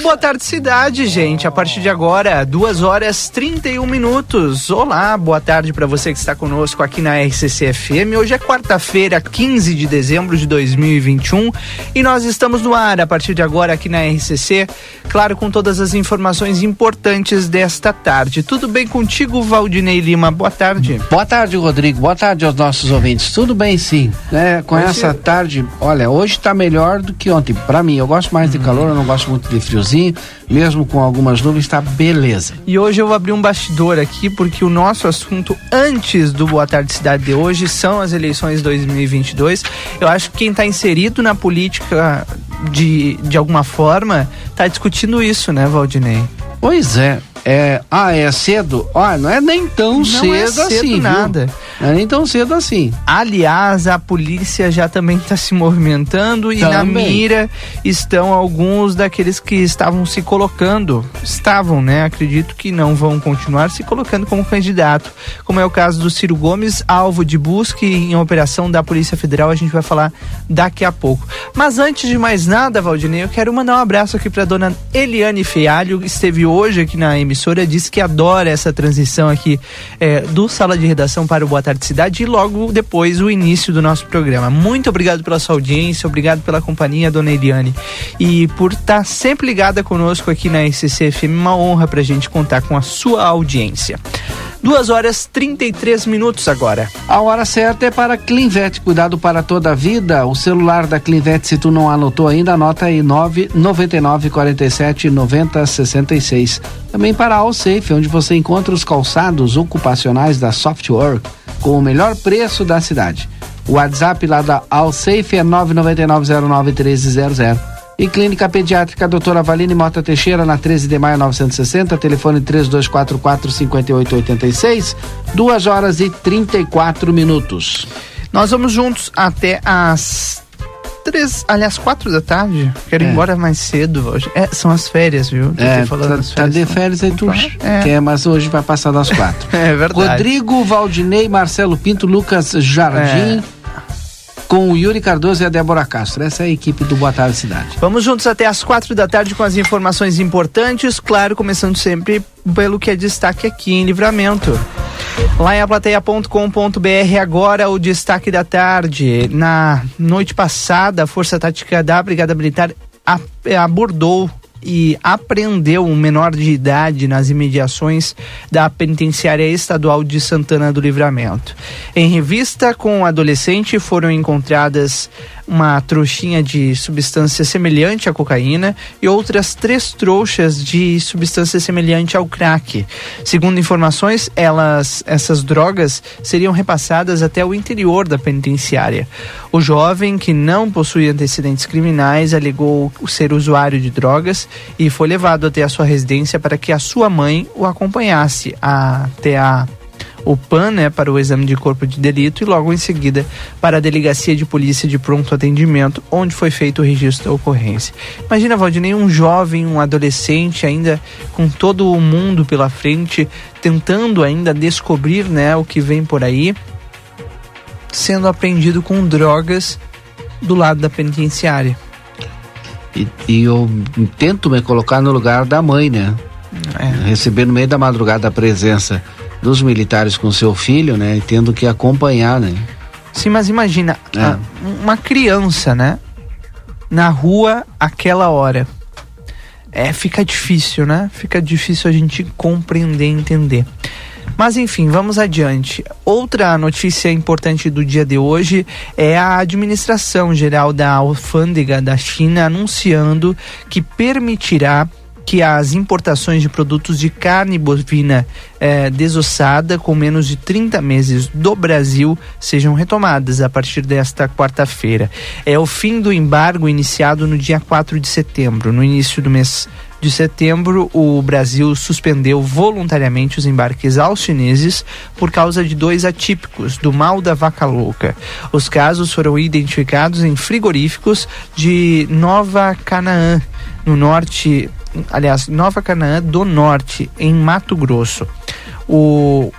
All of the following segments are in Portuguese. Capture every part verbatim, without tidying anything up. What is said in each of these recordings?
O Boa Tarde Cidade, gente, a partir de agora, duas horas e trinta e um minutos. Olá, boa tarde para você que está conosco aqui na R C C F M. Hoje é quarta-feira, quinze de dezembro de dois mil e vinte e um, e nós estamos no ar a partir de agora aqui na R C C, claro, com todas as informações importantes desta tarde. Tudo bem contigo, Valdinei Lima? Boa tarde. Boa tarde, Rodrigo. Boa tarde aos nossos ouvintes. Tudo bem, sim. É, com hoje... essa tarde, olha, hoje está melhor do que ontem. Para mim, eu gosto mais de calor, eu não gosto muito de friozinho, mesmo com algumas nuvens, tá beleza. E hoje eu vou abrir um bastidor aqui, porque o nosso assunto antes do Boa Tarde Cidade de hoje são as eleições dois mil e vinte e dois. Eu acho que quem tá inserido na política de, de alguma forma tá discutindo isso, né, Valdinei? Pois é. É, ah, é cedo? Ah, não é nem tão não cedo, é cedo assim, nada. Não é nem tão cedo assim. Aliás, a polícia já também está se movimentando e também. Na mira estão alguns daqueles que estavam se colocando, estavam, né? Acredito que não vão continuar se colocando como candidato, como é o caso do Ciro Gomes, alvo de busca em operação da Polícia Federal. A gente vai falar daqui a pouco. Mas antes de mais nada, Valdinei, eu quero mandar um abraço aqui para dona Eliane Fealho, que esteve hoje aqui na emissora, disse que adora essa transição aqui é, do Sala de Redação para o Boa Tarde Cidade e logo depois o início do nosso programa. Muito obrigado pela sua audiência, obrigado pela companhia, dona Eliane, e por estar sempre ligada conosco aqui na R C C F M. Uma honra pra gente contar com a sua audiência. duas horas e trinta e três minutos agora. A hora certa é para Clinvet, cuidado para toda a vida. O celular da Clinvet, se tu não anotou ainda, anota aí, nove nove nove quatro sete nove zero seis seis. Também para a AllSafe, onde você encontra os calçados ocupacionais da Softwork com o melhor preço da cidade. O WhatsApp lá da AllSafe é nove nove nove zero nove um três zero zero. E Clínica Pediátrica doutora Valene Mota Teixeira, na treze de maio novecentos e sessenta, telefone três dois quatro quatro cinco oito oito seis, duas horas e trinta e quatro minutos. Nós vamos juntos até as três, aliás, quatro da tarde. Quero ir é. embora mais cedo hoje. É, são as férias, viu? É, falando tá, as férias, tá de férias aí tu. É. É, mas hoje vai passar das quatro. É verdade. Rodrigo, Valdinei, Marcelo Pinto, Lucas Jardim... É. Com o Yuri Cardoso e a Débora Castro. Essa é a equipe do Boa Tarde Cidade. Vamos juntos até as quatro da tarde com as informações importantes, claro, começando sempre pelo que é destaque aqui em Livramento. Lá em aplateia ponto com ponto br agora o destaque da tarde. Na noite passada, a Força Tática da Brigada Militar abordou e apreendeu um menor de idade nas imediações da Penitenciária Estadual de Santana do Livramento. Em revista com o adolescente foram encontradas uma trouxinha de substância semelhante à cocaína e outras três trouxas de substância semelhante ao crack. Segundo informações, elas, essas drogas seriam repassadas até o interior da penitenciária. O jovem, que não possui antecedentes criminais, alegou ser usuário de drogas e foi levado até a sua residência para que a sua mãe o acompanhasse até a o PAN, né, para o exame de corpo de delito e logo em seguida para a Delegacia de Polícia de Pronto Atendimento, onde foi feito o registro da ocorrência. Imagina, Valdinei, um jovem, um adolescente ainda com todo o mundo pela frente, tentando ainda descobrir, né, o que vem por aí, sendo apreendido com drogas do lado da penitenciária. E, e eu tento me colocar no lugar da mãe, né? É. Receber no meio da madrugada a presença dos militares com seu filho, né? E tendo que acompanhar, né? Sim, mas imagina, é. a, uma criança, né? Na rua, aquela hora. É, fica difícil, né? Fica difícil a gente compreender, entender. Mas enfim, vamos adiante. Outra notícia importante do dia de hoje é a administração geral da alfândega da China anunciando que permitirá que as importações de produtos de carne bovina eh, desossada com menos de trinta meses do Brasil sejam retomadas a partir desta quarta-feira. É o fim do embargo iniciado no dia quatro de setembro. No início do mês de setembro, o Brasil suspendeu voluntariamente os embarques aos chineses por causa de dois atípicos do mal da vaca louca. Os casos foram identificados em frigoríficos de Nova Canaã, no norte... Aliás, Nova Canaã do Norte, em Mato Grosso. O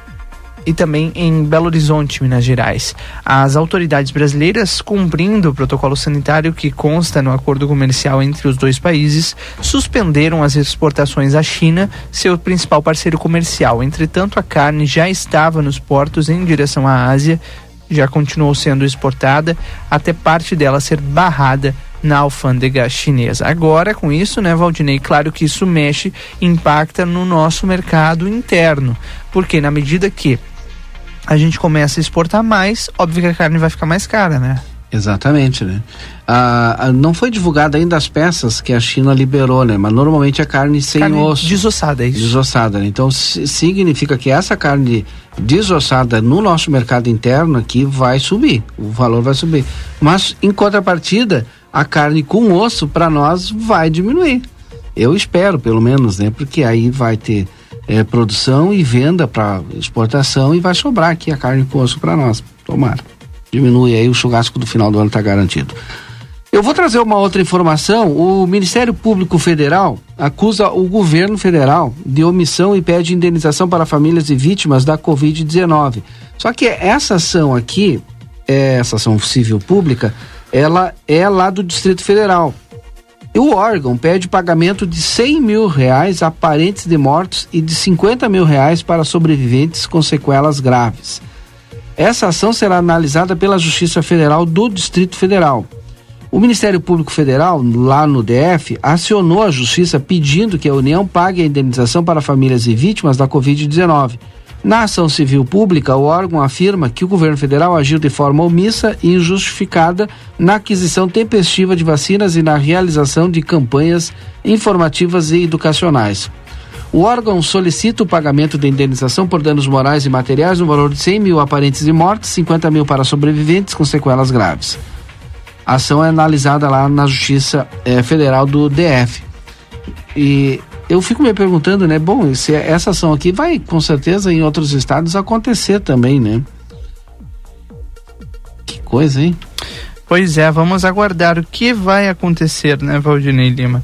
e também em Belo Horizonte, Minas Gerais. As autoridades brasileiras, cumprindo o protocolo sanitário que consta no acordo comercial entre os dois países, suspenderam as exportações à China, seu principal parceiro comercial. Entretanto, a carne já estava nos portos em direção à Ásia, já continuou sendo exportada, até parte dela ser barrada na alfândega chinesa. Agora, com isso, né, Valdinei, claro que isso mexe, impacta no nosso mercado interno, porque na medida que a gente começa a exportar mais, óbvio que a carne vai ficar mais cara, né? Exatamente, né? Ah, não foi divulgada ainda as peças que a China liberou, né? Mas normalmente é carne sem carne osso. Desossada, é isso. Desossada, né? Então significa que essa carne desossada no nosso mercado interno aqui vai subir, o valor vai subir. Mas, em contrapartida, a carne com osso, para nós, vai diminuir. Eu espero, pelo menos, né? Porque aí vai ter é, produção e venda para exportação e vai sobrar aqui a carne com osso para nós. Tomara. Diminui aí, o churrasco do final do ano está garantido. Eu vou trazer uma outra informação. O Ministério Público Federal acusa o governo federal de omissão e pede indenização para famílias de vítimas da covid dezenove. Só que essa ação aqui, é, essa ação civil pública, ela é lá do Distrito Federal. E o órgão pede pagamento de cem mil reais a parentes de mortos e de cinquenta mil reais para sobreviventes com sequelas graves. Essa ação será analisada pela Justiça Federal do Distrito Federal. O Ministério Público Federal, lá no D F, acionou a Justiça pedindo que a União pague a indenização para famílias e vítimas da covid dezenove. Na ação civil pública, o órgão afirma que o governo federal agiu de forma omissa e injustificada na aquisição tempestiva de vacinas e na realização de campanhas informativas e educacionais. O órgão solicita o pagamento da indenização por danos morais e materiais no valor de cem mil a parentes de mortes, cinquenta mil para sobreviventes com sequelas graves. A ação é analisada lá na Justiça eh, Federal do D F. E eu fico me perguntando, né, bom, se essa ação aqui vai com certeza em outros estados acontecer também, né? Que coisa, hein? Pois é, vamos aguardar o que vai acontecer, né, Valdinei Lima?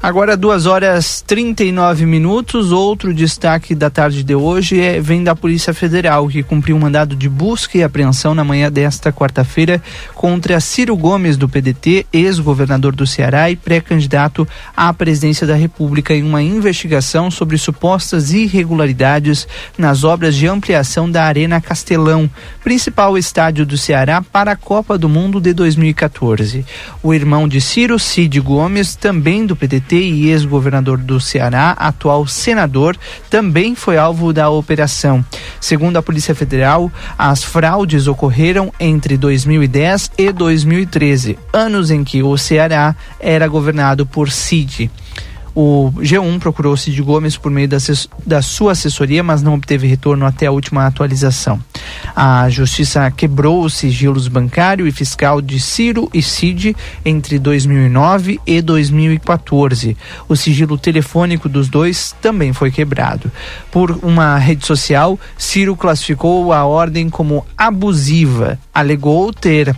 Agora, duas horas e trinta e nove minutos, outro destaque da tarde de hoje é, vem da Polícia Federal, que cumpriu um mandado de busca e apreensão na manhã desta quarta-feira contra Ciro Gomes, do P D T, ex-governador do Ceará e pré-candidato à presidência da República, em uma investigação sobre supostas irregularidades nas obras de ampliação da Arena Castelão, principal estádio do Ceará para a Copa do Mundo de dois mil e catorze. O irmão de Ciro, Cid Gomes, também do P D T, e ex-governador do Ceará, atual senador, também foi alvo da operação. Segundo a Polícia Federal, as fraudes ocorreram entre dois mil e dez e dois mil e treze, anos em que o Ceará era governado por Cid. O G um procurou Cid Gomes por meio da, da sua assessoria, mas não obteve retorno até a última atualização. A Justiça quebrou os sigilos bancário e fiscal de Ciro e Cid entre dois mil e nove e dois mil e catorze. O sigilo telefônico dos dois também foi quebrado. Por uma rede social, Ciro classificou a ordem como abusiva, alegou ter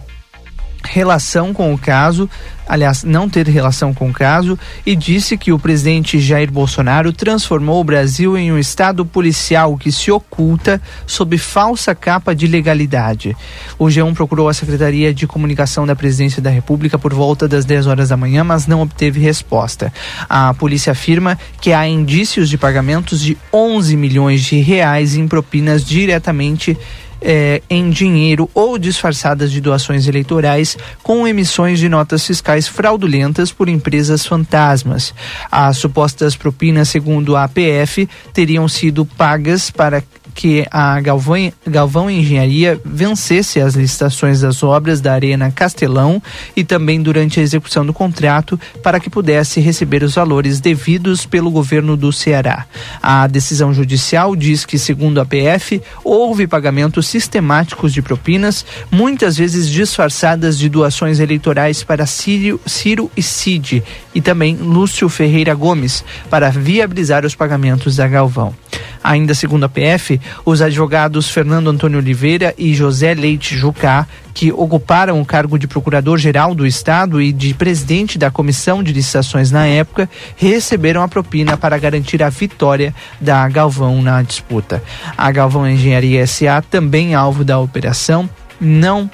relação com o caso, aliás, não ter relação com o caso, e disse que o presidente Jair Bolsonaro transformou o Brasil em um estado policial que se oculta sob falsa capa de legalidade. O G um procurou a Secretaria de Comunicação da Presidência da República por volta das dez horas da manhã, mas não obteve resposta. A polícia afirma que há indícios de pagamentos de onze milhões de reais em propinas diretamente É, em dinheiro ou disfarçadas de doações eleitorais, com emissões de notas fiscais fraudulentas por empresas fantasmas. As supostas propinas, segundo a A P F, teriam sido pagas para que a Galvão, Galvão Engenharia vencesse as licitações das obras da Arena Castelão e também durante a execução do contrato, para que pudesse receber os valores devidos pelo governo do Ceará. A decisão judicial diz que, segundo a P F, houve pagamentos sistemáticos de propinas, muitas vezes disfarçadas de doações eleitorais para Ciro, Ciro e Cid e também Lúcio Ferreira Gomes, para viabilizar os pagamentos da Galvão. Ainda segundo a P F, os advogados Fernando Antônio Oliveira e José Leite Jucá, que ocuparam o cargo de Procurador-Geral do Estado e de presidente da Comissão de Licitações na época, receberam a propina para garantir a vitória da Galvão na disputa. A Galvão Engenharia S A, também alvo da operação, não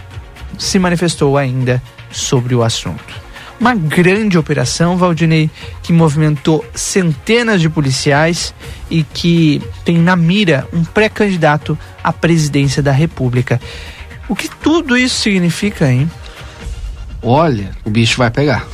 se manifestou ainda sobre o assunto. Uma grande operação, Valdinei, que movimentou centenas de policiais e que tem na mira um pré-candidato à presidência da República. O que tudo isso significa, hein? Olha, o bicho vai pegar.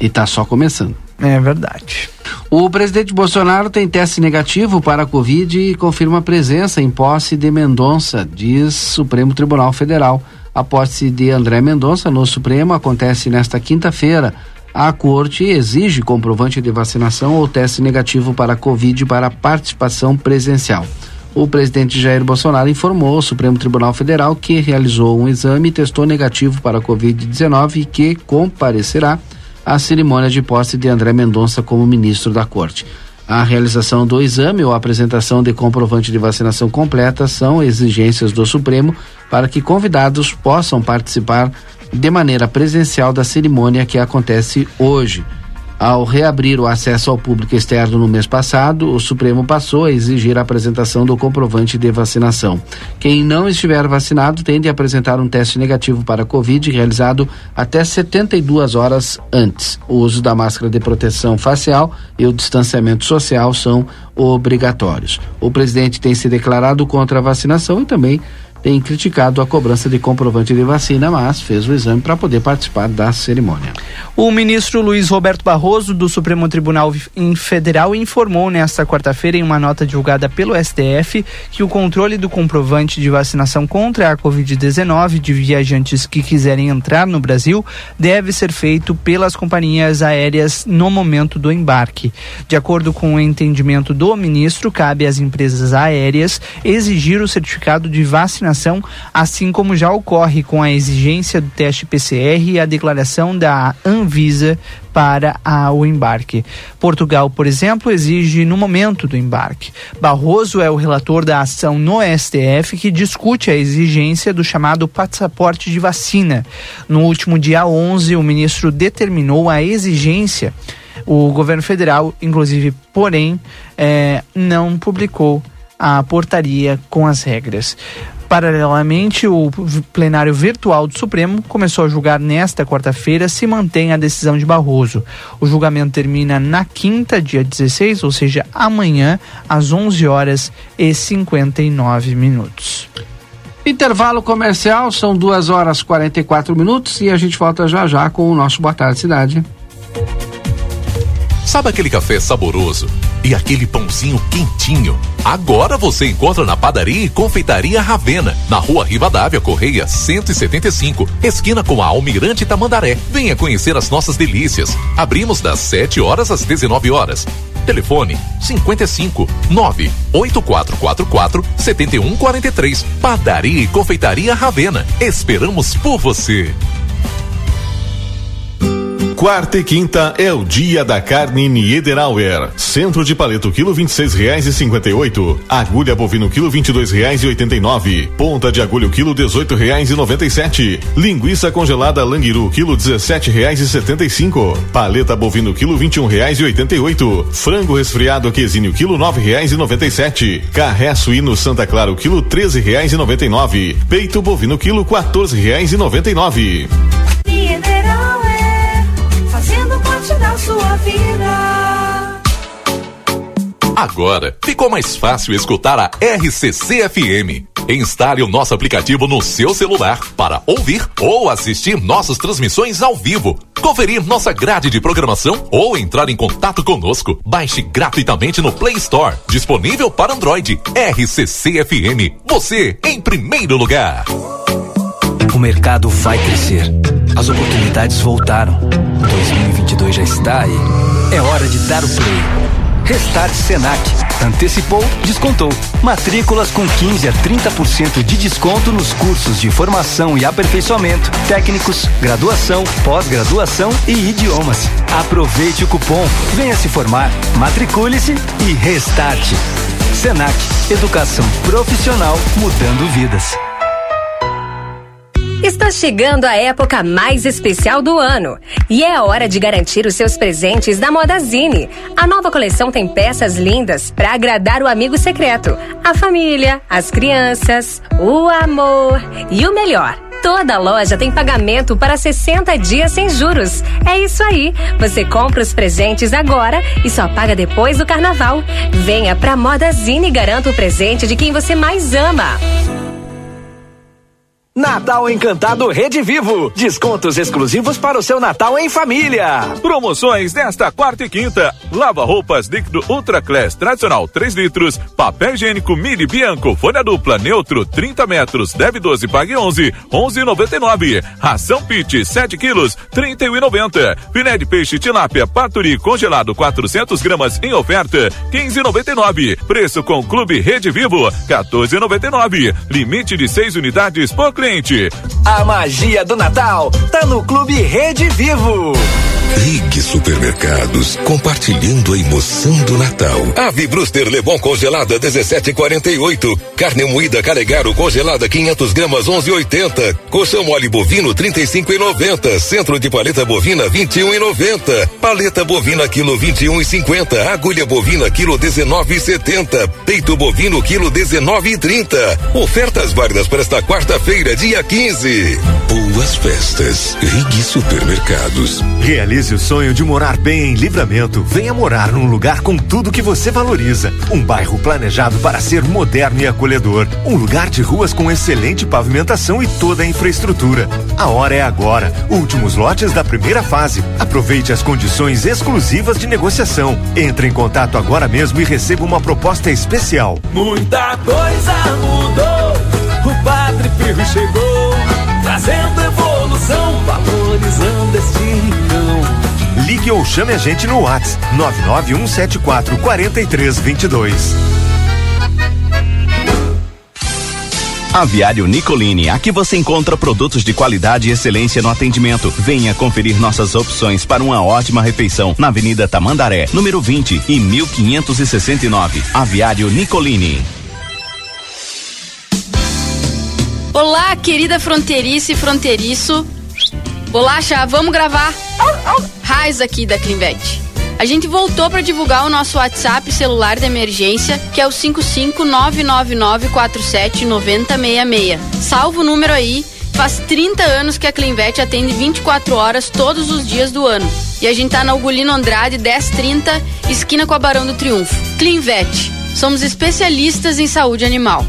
E tá só começando. É verdade. O presidente Bolsonaro tem teste negativo para a Covid e confirma presença em posse de Mendonça, diz Supremo Tribunal Federal. A posse de André Mendonça no Supremo acontece nesta quinta-feira. A corte exige comprovante de vacinação ou teste negativo para a Covid para participação presencial. O presidente Jair Bolsonaro informou ao Supremo Tribunal Federal que realizou um exame e testou negativo para a covid dezenove e que comparecerá à cerimônia de posse de André Mendonça como ministro da Corte. A realização do exame ou a apresentação de comprovante de vacinação completa são exigências do Supremo para que convidados possam participar de maneira presencial da cerimônia que acontece hoje. Ao reabrir o acesso ao público externo no mês passado, o Supremo passou a exigir a apresentação do comprovante de vacinação. Quem não estiver vacinado tem de apresentar um teste negativo para a Covid realizado até setenta e duas horas antes. O uso da máscara de proteção facial e o distanciamento social são obrigatórios. O presidente tem se declarado contra a vacinação e também tem criticado a cobrança de comprovante de vacina, mas fez o exame para poder participar da cerimônia. O ministro Luiz Roberto Barroso, do Supremo Tribunal Federal, informou nesta quarta-feira, em uma nota divulgada pelo S T F, que o controle do comprovante de vacinação contra a covid dezenove de viajantes que quiserem entrar no Brasil deve ser feito pelas companhias aéreas no momento do embarque. De acordo com o entendimento do ministro, cabe às empresas aéreas exigir o certificado de vacinação, assim como já ocorre com a exigência do teste P C R e a declaração da Anvisa para a, o embarque. Portugal, por exemplo, exige no momento do embarque. Barroso é o relator da ação no S T F que discute a exigência do chamado passaporte de vacina. No último dia onze, o ministro determinou a exigência. O governo federal, inclusive, porém, é, não publicou a portaria com as regras. Paralelamente, o plenário virtual do Supremo começou a julgar nesta quarta-feira, se mantém a decisão de Barroso. O julgamento termina na quinta, dia dezesseis, ou seja, amanhã, às onze horas e cinquenta e nove minutos. Intervalo comercial, são duas horas e quarenta e quatro minutos e a gente volta já já com o nosso Boa Tarde Cidade. Sabe aquele café saboroso e aquele pãozinho quentinho? Agora você encontra na Padaria e Confeitaria Ravena, na Rua Rivadavia Correia cento e setenta e cinco, esquina com a Almirante Tamandaré. Venha conhecer as nossas delícias. Abrimos das sete horas às dezenove horas. Telefone cinquenta e cinco, nove oito quatro quatro quatro, sete um quatro três. Padaria e Confeitaria Ravena. Esperamos por você. Quarta e quinta é o dia da carne Niederauer. Centro de paleto quilo vinte e seis reais e cinquenta e oito. Agulha bovino quilo vinte e dois reais e oitenta e nove. Ponta de agulha quilo dezoito reais e noventa e sete. Linguiça congelada Languiru quilo dezessete reais e setenta e cinco. Paleta bovino quilo vinte e um reais e oitenta e oito. Frango resfriado quesinho quilo nove reais e noventa e sete. Carré suíno Santa Clara quilo treze reais e noventa e nove. Peito bovino quilo quatorze reais e noventa e nove. Fazendo parte da sua vida. Agora ficou mais fácil escutar a R C C F M. Instale o nosso aplicativo no seu celular para ouvir ou assistir nossas transmissões ao vivo, conferir nossa grade de programação ou entrar em contato conosco. Baixe gratuitamente no Play Store, disponível para Android. R C C F M, você em primeiro lugar. O mercado vai crescer. As oportunidades voltaram. dois mil e vinte e dois já está aí. É hora de dar o play. Restart Senac. Antecipou, descontou. Matrículas com quinze a trinta por cento de desconto nos cursos de formação e aperfeiçoamento, técnicos, graduação, pós-graduação e idiomas. Aproveite o cupom. Venha se formar, matricule-se e restarte. Senac, educação profissional mudando vidas. Está chegando a época mais especial do ano e é a hora de garantir os seus presentes da Modazine. A nova coleção tem peças lindas para agradar o amigo secreto, a família, as crianças, o amor e o melhor. Toda loja tem pagamento para sessenta dias sem juros. É isso aí. Você compra os presentes agora e só paga depois do carnaval. Venha pra Modazine e garanta o presente de quem você mais ama. Natal Encantado Rede Vivo. Descontos exclusivos para o seu Natal em família. Promoções desta quarta e quinta. Lava-roupas líquido Ultra Class tradicional três litros. Papel higiênico Mili Bianco. Folha dupla neutro trinta metros. Deve doze, pague onze. onze e noventa e nove. Ração Pit sete quilos. trinta e um e noventa. Filé de peixe tilápia Paturi congelado quatrocentas gramas em oferta. quinze e noventa e nove. Preço com Clube Rede Vivo. quatorze e noventa e nove. Limite de seis unidades por cliente. A magia do Natal tá no Clube Rede Vivo. Rig Supermercados, compartilhando a emoção do Natal. Ave Bruster Lebon congelada dezessete e quarenta e oito. Carne moída Calegaro congelada quinhentas gramas onze e oitenta. Coxão mole bovino trinta e cinco e noventa. Centro de paleta bovina vinte e um e noventa. Paleta bovina quilo vinte e um e cinquenta. Agulha bovina quilo dezenove e setenta. Peito bovino quilo dezenove e trinta. Ofertas válidas para esta quarta-feira, dia quinze. Boas festas, Rig Supermercados. Realize o sonho de morar bem em Livramento. Venha morar num lugar com tudo que você valoriza. Um bairro planejado para ser moderno e acolhedor. Um lugar de ruas com excelente pavimentação e toda a infraestrutura. A hora é agora. Últimos lotes da primeira fase. Aproveite as condições exclusivas de negociação. Entre em contato agora mesmo e receba uma proposta especial. Muita coisa mudou. O Padre Pio chegou, trazendo evolução, valorizando este rincão. Ligue ou chame a gente no WhatsApp nove nove um sete quatro quatro três dois dois. Aviário Nicolini, aqui você encontra produtos de qualidade e excelência no atendimento. Venha conferir nossas opções para uma ótima refeição na Avenida Tamandaré, número vinte e mil quinhentos e sessenta e nove. Aviário Nicolini. Olá, querida fronteirice e fronteiriço. Bolacha, vamos gravar? Raiz aqui da Clinvet. A gente voltou para divulgar o nosso WhatsApp celular de emergência, que é o cinco cinco nove nove nove quatro sete nove zero seis seis. Salva o número aí, faz trinta anos que a Clinvet atende vinte e quatro horas todos os dias do ano. E a gente tá na Ugolino Andrade, dez trinta, esquina com a Barão do Triunfo. Clinvet, somos especialistas em saúde animal.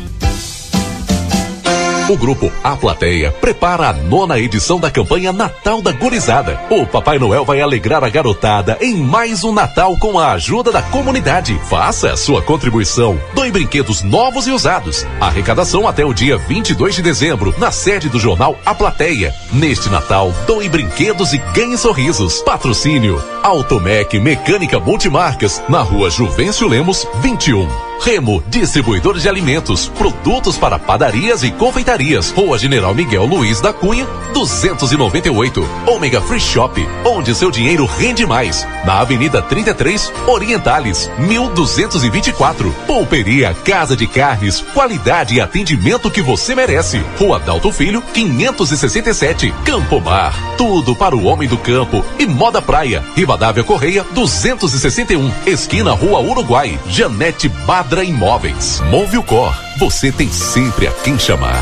O grupo A Plateia prepara a nona edição da campanha Natal da Gurizada. O Papai Noel vai alegrar a garotada em mais um Natal com a ajuda da comunidade. Faça a sua contribuição. Doe brinquedos novos e usados. Arrecadação até o dia vinte e dois de dezembro, na sede do jornal A Plateia. Neste Natal, doe brinquedos e ganhe sorrisos. Patrocínio Automec Mecânica Multimarcas, na rua Juvencio Lemos, vinte e um. Remo, distribuidor de alimentos, produtos para padarias e confeitarias. Rua General Miguel Luiz da Cunha, duzentos e noventa e oito. Ômega Free Shop, onde seu dinheiro rende mais. Na Avenida trinta e três, Orientales, mil duzentos e vinte e quatro. Pulperia Casa de Carnes, qualidade e atendimento que você merece. Rua Dalto Filho, quinhentos e sessenta e sete. Campomar, tudo para o homem do campo e moda praia. Rivadavia Correia, duzentos e sessenta e um. Esquina Rua Uruguai, Janete Bada Imóveis. Move o Cor, você tem sempre a quem chamar.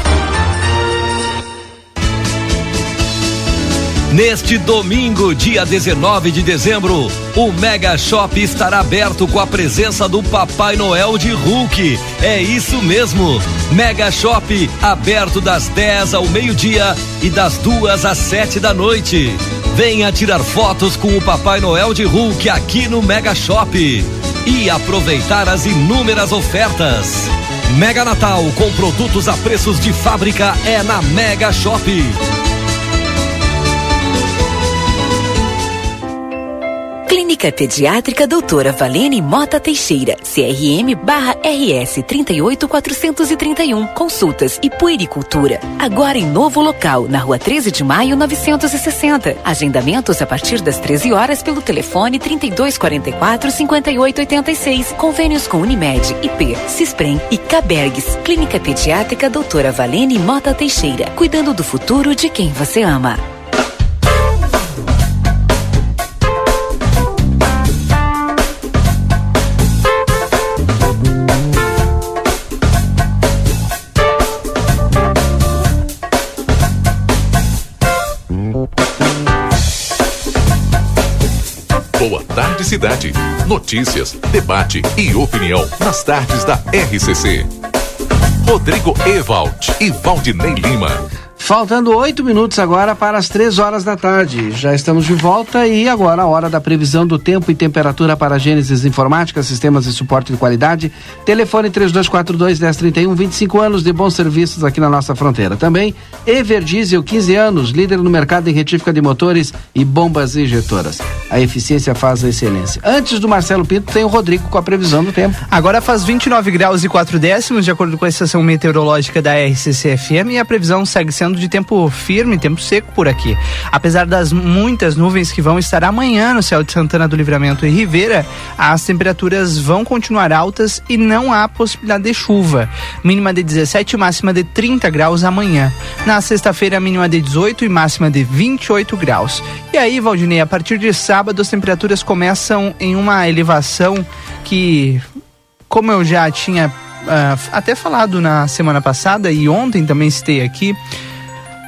Neste domingo, dia dezenove de dezembro, o Mega Shop estará aberto com a presença do Papai Noel de Hulk. É isso mesmo. Mega Shop, aberto das dez ao meio-dia e das duas às sete da noite. Venha tirar fotos com o Papai Noel de Hulk aqui no Mega Shop e aproveitar as inúmeras ofertas. Mega Natal com produtos a preços de fábrica é na Mega Shop. Clínica Pediátrica doutora Valene Mota Teixeira, C R M barra R S trinta e oito mil quatrocentos e trinta e um, consultas e puericultura. Agora em novo local, na rua treze de maio, novecentos e sessenta. Agendamentos a partir das treze horas pelo telefone trinta e dois quarenta e quatro, cinquenta e oito oitenta e seis. Convênios com Unimed, I P, Cisprem e Cabergs. Clínica Pediátrica doutora Valene Mota Teixeira, cuidando do futuro de quem você ama. Boa tarde, cidade. Notícias, debate e opinião nas tardes da R C C. Rodrigo Ewald e Valdinei Lima. Faltando oito minutos agora para as três horas da tarde. Já estamos de volta e agora a hora da previsão do tempo e temperatura para Gênesis Informática, Sistemas de Suporte de Qualidade. Telefone trinta e dois quarenta e dois, dez trinta e um, vinte e cinco anos de bons serviços aqui na nossa fronteira. Também Everdiesel, quinze anos, líder no mercado em retífica de motores e bombas injetoras. A eficiência faz a excelência. Antes do Marcelo Pinto, tem o Rodrigo com a previsão do tempo. Agora faz vinte e nove graus e quatro décimos, de acordo com a estação meteorológica da R C C F M, e a previsão segue sendo de tempo firme, tempo seco por aqui. Apesar das muitas nuvens que vão estar amanhã no céu de Santana do Livramento e Ribeira, as temperaturas vão continuar altas e não há possibilidade de chuva. Mínima de dezessete e máxima de trinta graus amanhã. Na sexta-feira, mínima de dezoito e máxima de vinte e oito graus. E aí, Valdinei, a partir de sábado as temperaturas começam em uma elevação que, como eu já tinha uh, até falado na semana passada e ontem também citei aqui,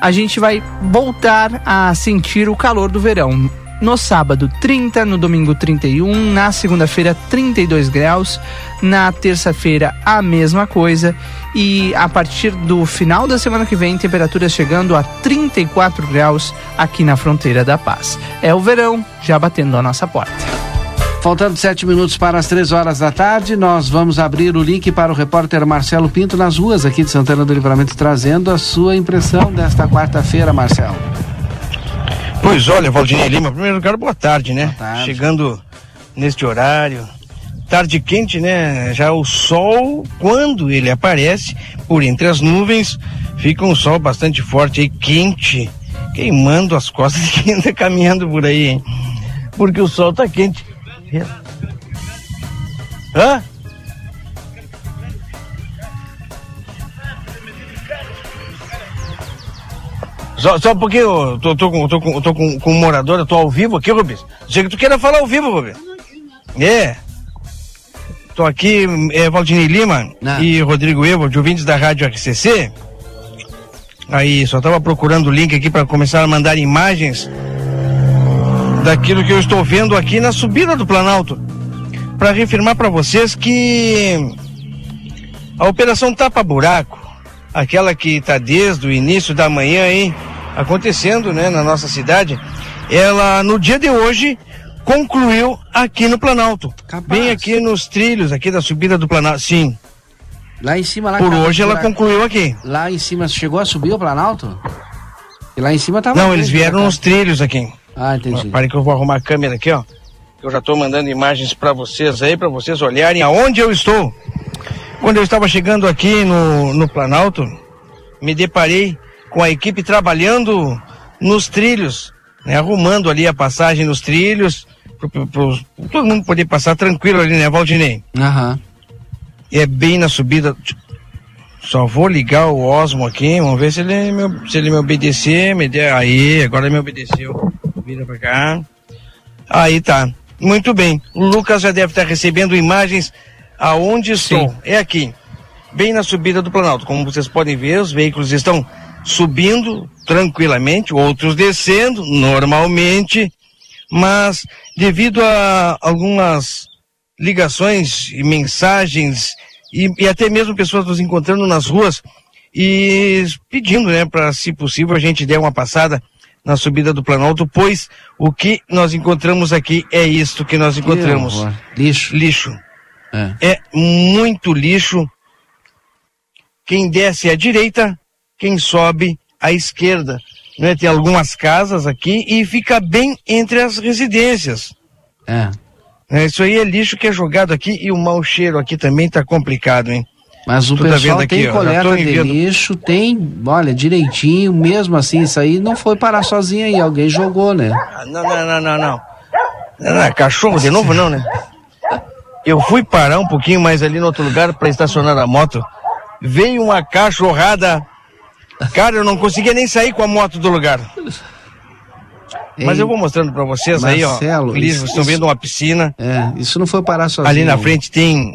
a gente vai voltar a sentir o calor do verão. No sábado, trinta, no domingo, trinta e um, na segunda-feira, trinta e dois graus, na terça-feira, a mesma coisa, e a partir do final da semana que vem, temperaturas chegando a trinta e quatro graus aqui na fronteira da Paz. É o verão já batendo a nossa porta. Faltando sete minutos para as três horas da tarde, nós vamos abrir o link para o repórter Marcelo Pinto nas ruas aqui de Santana do Livramento, trazendo a sua impressão desta quarta-feira, Marcelo. Pois olha, Valdinei Lima, em primeiro lugar, boa tarde, né? Boa tarde. Chegando neste horário, tarde quente, né? Já o sol, quando ele aparece, por entre as nuvens, fica um sol bastante forte e quente, queimando as costas de quem anda caminhando por aí, hein? Porque o sol tá quente. Hã? Só, só porque eu tô, tô, com, tô, com, tô com, com um morador, eu tô ao vivo aqui, Rubens. Sei que tu queira falar ao vivo, Rubens. É. Tô aqui, é, Valdinei Lima Não. e Rodrigo Ewald, ouvintes da Rádio R C C. Aí, só tava procurando o link aqui para começar a mandar imagens daquilo que eu estou vendo aqui na subida do Planalto, para reafirmar para vocês que a operação tapa-buraco, aquela que está desde o início da manhã aí acontecendo, né, na nossa cidade, ela no dia de hoje concluiu aqui no Planalto. Capaz. Bem aqui nos trilhos aqui da subida do Planalto, sim. Lá em cima, lá por hoje ela concluiu aqui. Lá em cima chegou a subir o Planalto? E lá em cima tava. Não, eles vieram nos trilhos aqui. Ah, entendi. Parem que eu vou arrumar a câmera aqui, ó. Eu já estou mandando imagens para vocês aí, para vocês olharem aonde eu estou. Quando eu estava chegando aqui no, no Planalto, me deparei com a equipe trabalhando nos trilhos, né? Arrumando ali a passagem nos trilhos, para todo mundo poder passar tranquilo ali, né, Valdinei? Aham. Uhum. É bem na subida. Só vou ligar o Osmo aqui, vamos ver se ele me, se ele me obedecer. Me der... Aí, agora ele me obedeceu. Vira pra cá. Aí tá. Muito bem. O Lucas já deve estar recebendo imagens aonde estou. Sim. É aqui. Bem na subida do Planalto. Como vocês podem ver, os veículos estão subindo tranquilamente, outros descendo normalmente, mas devido a algumas ligações e mensagens e, e até mesmo pessoas nos encontrando nas ruas e pedindo, né, para se possível a gente der uma passada na subida do Planalto, pois o que nós encontramos aqui é isto que nós encontramos. Lixo. Lixo. É. É muito lixo. Quem desce à direita, quem sobe à esquerda. Né? Tem algumas casas aqui e fica bem entre as residências. É. É, isso aí é lixo que é jogado aqui e o mau cheiro aqui também tá complicado, hein? Mas o Tudo pessoal tem aqui, coleta de enviando... lixo, tem, olha, direitinho, mesmo assim, isso aí não foi parar sozinho aí, alguém jogou, né? Não, não, não, não, não. não, não é cachorro de novo não, né? Eu fui parar um pouquinho mais ali no outro lugar para estacionar a moto, veio uma cachorrada, cara, eu não conseguia nem sair com a moto do lugar. Mas Ei, eu vou mostrando para vocês, Marcelo, aí, ó, eles isso, estão vendo uma piscina. É, isso não foi parar sozinho. Ali na frente tem...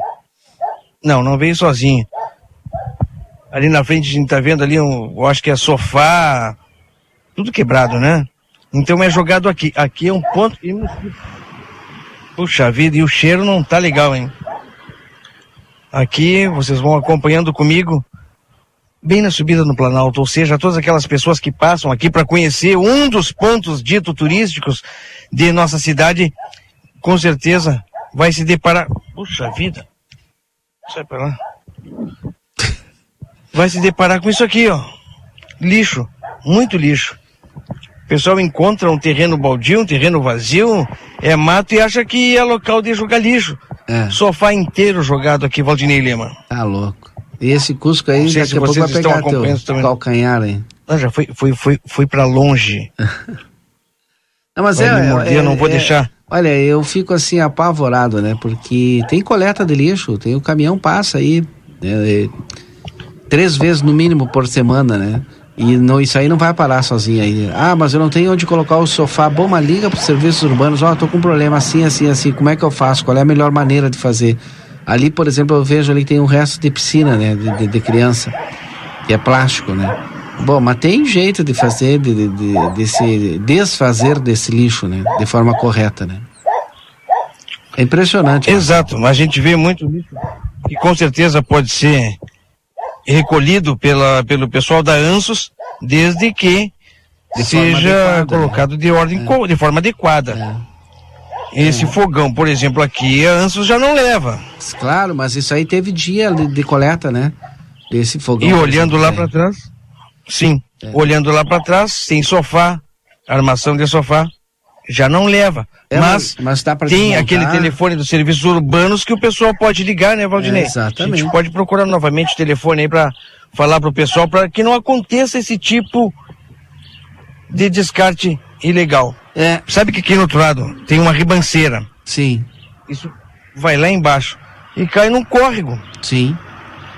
Não, não veio sozinho. Ali na frente a gente tá vendo ali, um, eu acho que é sofá, tudo quebrado, né? Então é jogado aqui. Aqui é um ponto... Puxa vida, e o cheiro não tá legal, hein? Aqui, vocês vão acompanhando comigo, bem na subida no Planalto, ou seja, todas aquelas pessoas que passam aqui para conhecer um dos pontos dito turísticos de nossa cidade, com certeza vai se deparar... Puxa vida! Sai pra lá. Vai se deparar com isso aqui, ó. Lixo, muito lixo. O pessoal encontra um terreno baldio, um terreno vazio, é mato e acha que é local de jogar lixo. É. Sofá inteiro jogado aqui, Valdinei Lima. Tá louco. E esse Cusco aí, daqui se a pouco vai pegar teu calcanhar, hein? Não, já foi, foi, foi, foi pra longe. Não, mas vai é... me morder, é, eu não vou é, deixar. Olha, eu fico assim apavorado, né? Porque tem coleta de lixo, tem o caminhão passa aí, né? Três vezes no mínimo por semana, né? E não, isso aí não vai parar sozinho aí. Ah, mas eu não tenho onde colocar o sofá. Bom, mas liga para os serviços urbanos. Ó, oh, tô com um problema assim, assim, assim. Como é que eu faço? Qual é a melhor maneira de fazer? Ali, por exemplo, eu vejo ali que tem um resto de piscina, né, de, de, de criança, que é plástico, né? Bom, mas tem jeito de fazer, de, de, de, de se desfazer desse lixo, né, de forma correta, né? É impressionante. Exato, mas a gente vê muito lixo que com certeza pode ser recolhido pela, pelo pessoal da ANSUS, desde que de seja adequada, colocado de ordem é. co, de forma adequada. É. Esse fogão, por exemplo, aqui, a ANSUS já não leva. Claro, mas isso aí teve dia de, de coleta, né? Desse fogão. E olhando lá para trás, sim, é. olhando lá para trás, tem sofá, armação de sofá, já não leva. É, mas mas dá pra tem desmontar. Aquele telefone dos serviços urbanos que o pessoal pode ligar, né, Valdinei? É, exatamente. A gente pode procurar novamente o telefone aí para falar para o pessoal, para que não aconteça esse tipo de descarte ilegal. É. Sabe que aqui no outro lado tem uma ribanceira? Sim. Isso vai lá embaixo e cai num córrego. Sim.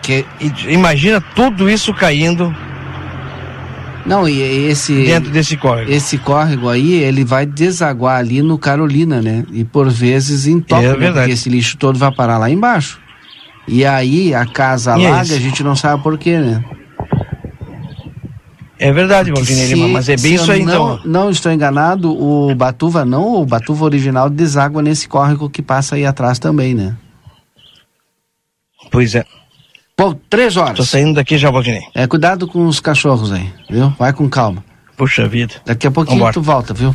Que... E, imagina tudo isso caindo. Não, e esse... Dentro desse córrego. Esse córrego aí, ele vai desaguar ali no Carolina, né? E por vezes entope, é verdade, porque esse lixo todo vai parar lá embaixo. E aí a casa alaga, é a gente não sabe por quê, né? É verdade, Valdinei Lima, mas é bem isso aí, não, então. Não estou enganado, o Batuva não, o Batuva original deságua nesse córrego que passa aí atrás também, né? Pois é. Bom, três horas. Tô saindo daqui já, Valdinei. É, cuidado com os cachorros aí, viu? Vai com calma. Puxa vida. Daqui a pouquinho Vambora. Tu volta, viu?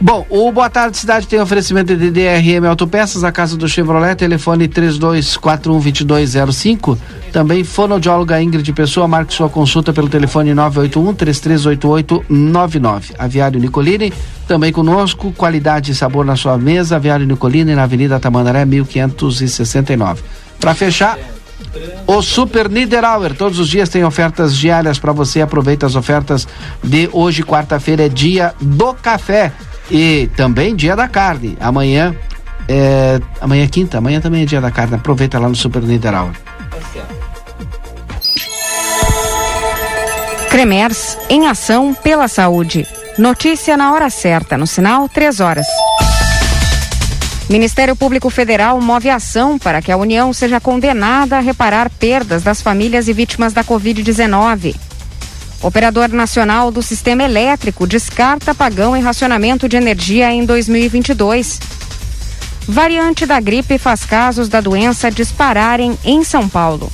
Bom, o Boa Tarde Cidade tem oferecimento de D R M Autopeças, a casa do Chevrolet, telefone três dois quatro um, dois dois zero cinco. Também fonoaudióloga Ingrid Pessoa, marque sua consulta pelo telefone nove oito um, três três oito oito nove nove. Aviário Nicolini, também conosco, qualidade e sabor na sua mesa, Aviário Nicolini na Avenida Tamandaré, mil quinhentos e sessenta e nove. Para fechar... O Super Niederauer, todos os dias tem ofertas diárias para você, aproveita as ofertas de hoje, quarta-feira é dia do café e também dia da carne, amanhã é, amanhã é quinta, amanhã também é dia da carne, aproveita lá no Super Niederauer. Cremers em ação pela saúde, notícia na hora certa, no sinal três horas. Ministério Público Federal move ação para que a União seja condenada a reparar perdas das famílias e vítimas da covid dezenove. Operador nacional do sistema elétrico descarta apagão e racionamento de energia em dois mil e vinte e dois. Variante da gripe faz casos da doença dispararem em São Paulo.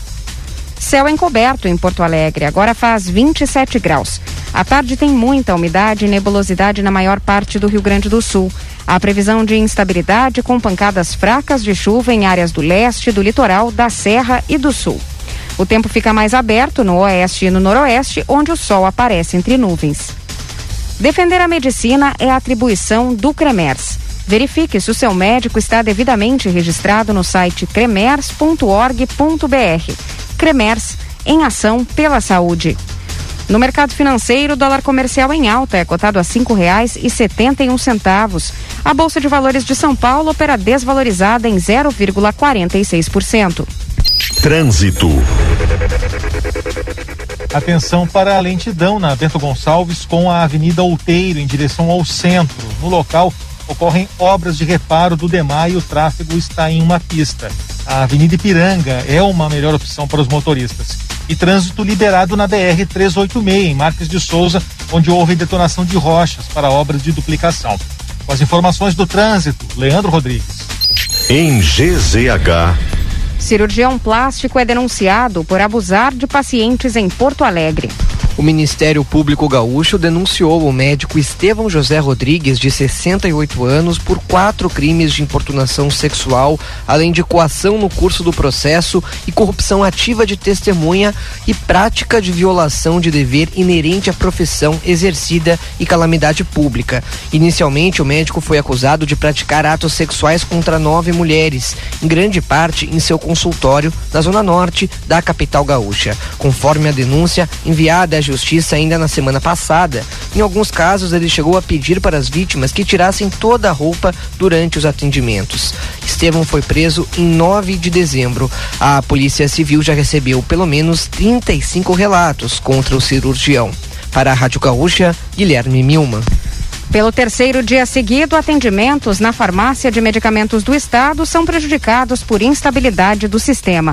Céu encoberto em Porto Alegre, agora faz vinte e sete graus. À tarde tem muita umidade e nebulosidade na maior parte do Rio Grande do Sul. Há previsão de instabilidade com pancadas fracas de chuva em áreas do leste, do litoral, da serra e do sul. O tempo fica mais aberto no oeste e no noroeste, onde o sol aparece entre nuvens. Defender a medicina é a atribuição do Cremers. Verifique se o seu médico está devidamente registrado no site cremers ponto org ponto br. Cremers, em ação pela saúde. No mercado financeiro, o dólar comercial em alta é cotado a cinco reais e setenta e um centavos. A Bolsa de Valores de São Paulo opera desvalorizada em zero vírgula quarenta e seis por cento. Trânsito. Atenção para a lentidão na Bento Gonçalves com a Avenida Outeiro em direção ao centro. No local ocorrem obras de reparo do DEMAI e o tráfego está em uma pista. A Avenida Ipiranga é uma melhor opção para os motoristas. E trânsito liberado na B R trezentos e oitenta e seis, em Marques de Souza, onde houve detonação de rochas para obras de duplicação. Com as informações do trânsito, Leandro Rodrigues. Em G Z H. Cirurgião plástico é denunciado por abusar de pacientes em Porto Alegre. O Ministério Público Gaúcho denunciou o médico Estevão José Rodrigues, de sessenta e oito anos, por quatro crimes de importunação sexual, além de coação no curso do processo e corrupção ativa de testemunha e prática de violação de dever inerente à profissão exercida e calamidade pública. Inicialmente, o médico foi acusado de praticar atos sexuais contra nove mulheres, em grande parte em seu consultório na Zona Norte da capital gaúcha. Conforme a denúncia enviada à Justiça ainda na semana passada, em alguns casos ele chegou a pedir para as vítimas que tirassem toda a roupa durante os atendimentos. Estevão foi preso em nove de dezembro. A Polícia Civil já recebeu pelo menos trinta e cinco relatos contra o cirurgião. Para a Rádio Gaúcha, Guilherme Milman. Pelo terceiro dia seguido, atendimentos na farmácia de medicamentos do estado são prejudicados por instabilidade do sistema.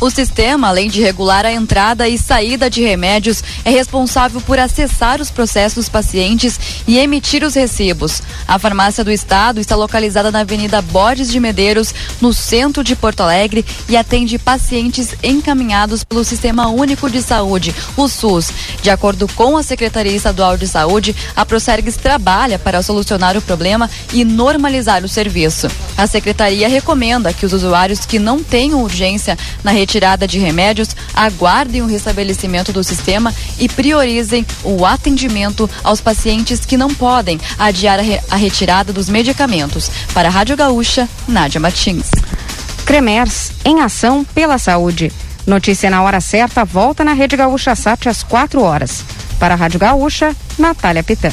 O sistema, além de regular a entrada e saída de remédios, é responsável por acessar os processos dos pacientes e emitir os recibos. A farmácia do estado está localizada na Avenida Borges de Medeiros, no centro de Porto Alegre, e atende pacientes encaminhados pelo Sistema Único de Saúde, o SUS. De acordo com a Secretaria Estadual de Saúde, a Prosergues trabalha para solucionar o problema e normalizar o serviço. A Secretaria recomenda que os usuários que não tenham urgência na retirada de remédios aguardem o restabelecimento do sistema e priorizem o atendimento aos pacientes que não podem adiar a, re- a retirada dos medicamentos. Para a Rádio Gaúcha, Nádia Martins. Cremers, em ação pela saúde. Notícia na hora certa, volta na Rede Gaúcha Sat às quatro horas. Para a Rádio Gaúcha, Natália Pitã.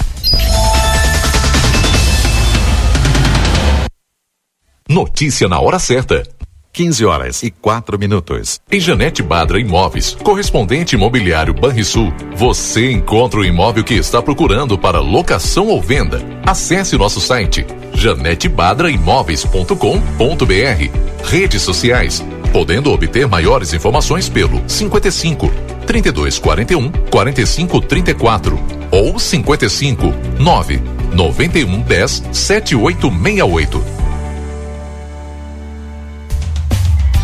Notícia na hora certa. quinze horas e quatro minutos. Em Janete Badra Imóveis, correspondente imobiliário Banrisul, você encontra o imóvel que está procurando para locação ou venda. Acesse nosso site janete badra imóveis ponto com ponto br. Redes sociais, podendo obter maiores informações pelo cinquenta e cinco, trinta e dois quarenta e um, quarenta e cinco trinta e quatro ou cinquenta e cinco, nove, noventa e um, dez, setenta e oito sessenta e oito.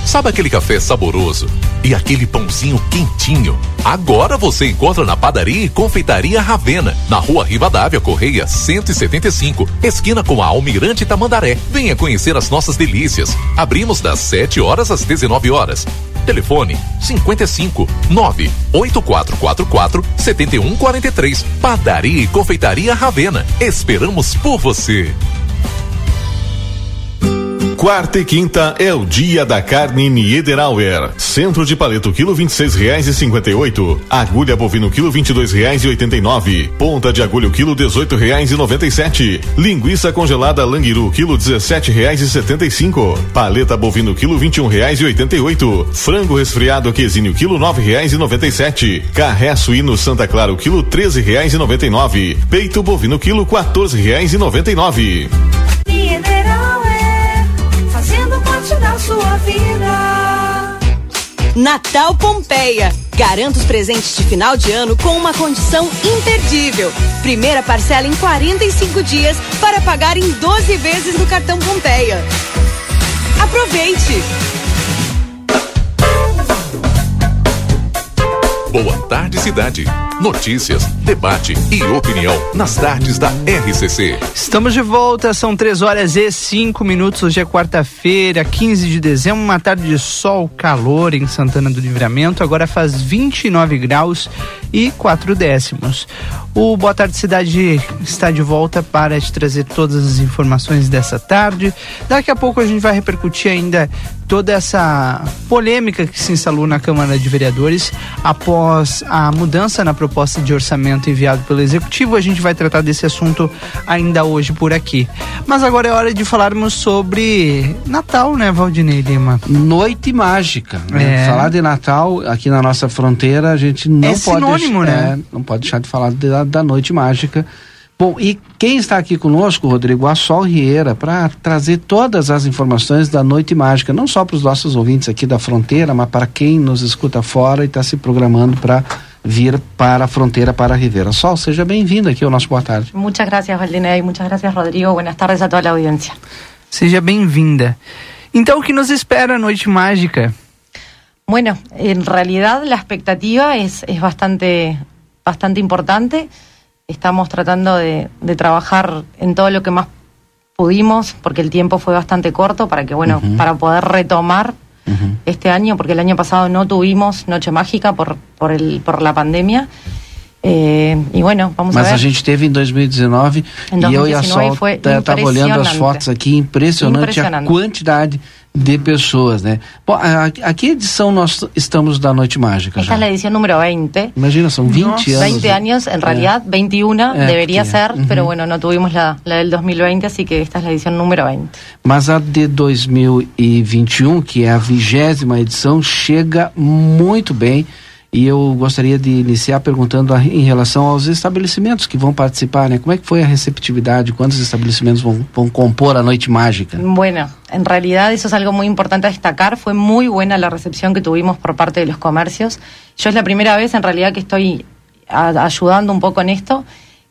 Sabe aquele café saboroso e aquele pãozinho quentinho? Agora você encontra na Padaria e Confeitaria Ravena, na Rua Rivadavia Correia cento e setenta e cinco, esquina com a Almirante Tamandaré. Venha conhecer as nossas delícias. Abrimos das sete horas às dezenove horas. Telefone cinquenta e cinco, nove oito quatro quatro quatro, setenta e um quarenta e três. Padaria e Confeitaria Ravena. Esperamos por você. Quarta e quinta é o dia da carne Niederauer. Centro de paleto quilo vinte e seis reais e cinquenta e oito. Agulha bovino quilo vinte e dois reais e oitenta e nove. Ponta de agulha quilo dezoito reais e noventa e sete. Linguiça congelada Languiru quilo dezessete reais e setenta e cinco. Paleta bovino quilo vinte e um reais e oitenta e oito. Frango resfriado quesinho quilo nove reais e noventa e sete. Carré suíno Santa Clara quilo treze reais e noventa e nove. Peito bovino quilo quatorze reais e noventa e nove. Da sua vida. Natal Pompeia. Garanta os presentes de final de ano com uma condição imperdível. Primeira parcela em quarenta e cinco dias para pagar em doze vezes no cartão Pompeia. Aproveite! Boa tarde, cidade. notícias, debate e opinião nas tardes da R C C. Estamos de volta, são três horas e cinco minutos, hoje é quarta-feira, quinze de dezembro, uma tarde de sol, calor em Santana do Livramento, agora faz vinte e nove graus e quatro décimos. O Boa Tarde Cidade está de volta para te trazer todas as informações dessa tarde. Daqui a pouco a gente vai repercutir ainda toda essa polêmica que se instalou na Câmara de Vereadores após a mudança na proposta de orçamento enviado pelo Executivo. A gente vai tratar desse assunto ainda hoje por aqui. Mas agora é hora de falarmos sobre Natal, né, Valdinei Lima? Noite Mágica, né? É. Falar de Natal aqui na nossa fronteira, a gente não é pode sinônimo, deixar, né? É, não pode deixar de falar de da Noite Mágica. Bom, e quem está aqui conosco, Rodrigo, a Sol Riera, para trazer todas as informações da Noite Mágica, não só para os nossos ouvintes aqui da fronteira, mas para quem nos escuta fora e está se programando para vir para a fronteira, para a Ribeira. Sol, seja bem-vinda aqui ao nosso Boa Tarde. Muchas gracias, Valdinei. Muchas gracias, Rodrigo. Buenas tardes a toda a audiência. Seja bem-vinda. Então, o que nos espera a Noite Mágica? Bueno, en realidad la expectativa es, es bastante... bastante importante. Estamos tratando de, de trabajar en todo lo que más pudimos, porque el tiempo fue bastante corto para que, bueno, uh-huh. para poder retomar uh-huh. este año, porque el año pasado no tuvimos Noche Mágica por por el por la pandemia. É, e bueno, vamos Mas a, ver. a gente teve em dois mil e dezenove, em dois mil e dezenove e eu e a Sol estava olhando as fotos aqui, impressionante, impressionante a quantidade de pessoas, né? Bom, a, a que edição nós estamos da Noite Mágica? Esta é a edição número vinte. Imagina, são vinte Nossa. anos. vinte anos, em realidade, é. vinte e um é, deveria é. ser, mas uhum. bueno, não tivemos a del dois mil e vinte, assim que esta é a edição número vinte. Mas a de dois mil e vinte e um, que é a vigésima edição, chega muito bem. E eu gostaria de iniciar perguntando a, em relação aos estabelecimentos que vão participar, né? Como é que foi a receptividade? Quantos estabelecimentos vão, vão compor a Noite Mágica? Bueno, en realidad eso es algo muy importante a destacar. Fue muy buena la recepción que tuvimos por parte de los comercios. Yo es la primera vez en realidad que estoy a, ayudando un poco en esto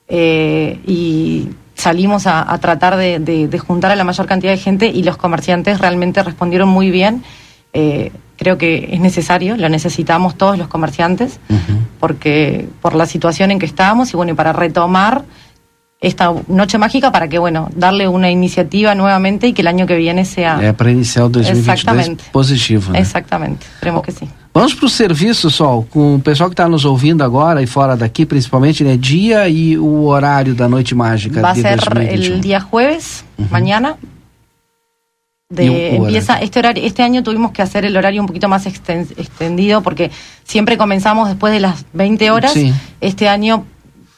eh, y salimos a, a tratar de, de, de juntar a la mayor cantidad de gente y los comerciantes realmente respondieron muy bien. Eh, creo que es necesario, lo necesitamos todos los comerciantes, uh-huh. porque por la situación en que estábamos, y bueno, y para retomar esta Noche Mágica, para que, bueno, darle una iniciativa nuevamente y que el año que viene sea... É para iniciar o dois mil e vinte e dois positivo, né? Exatamente, creemos que sim. Vamos para o serviço, Sol, com o pessoal que está nos ouvindo agora e fora daqui, principalmente, né? Dia e o horário da Noite Mágica. Vai ser o dia jueves, uh-huh. mañana. De, empieza este horario, este año tuvimos que hacer el horario un poquito más exten, extendido porque siempre comenzamos después de las veinte horas. Sí. Este año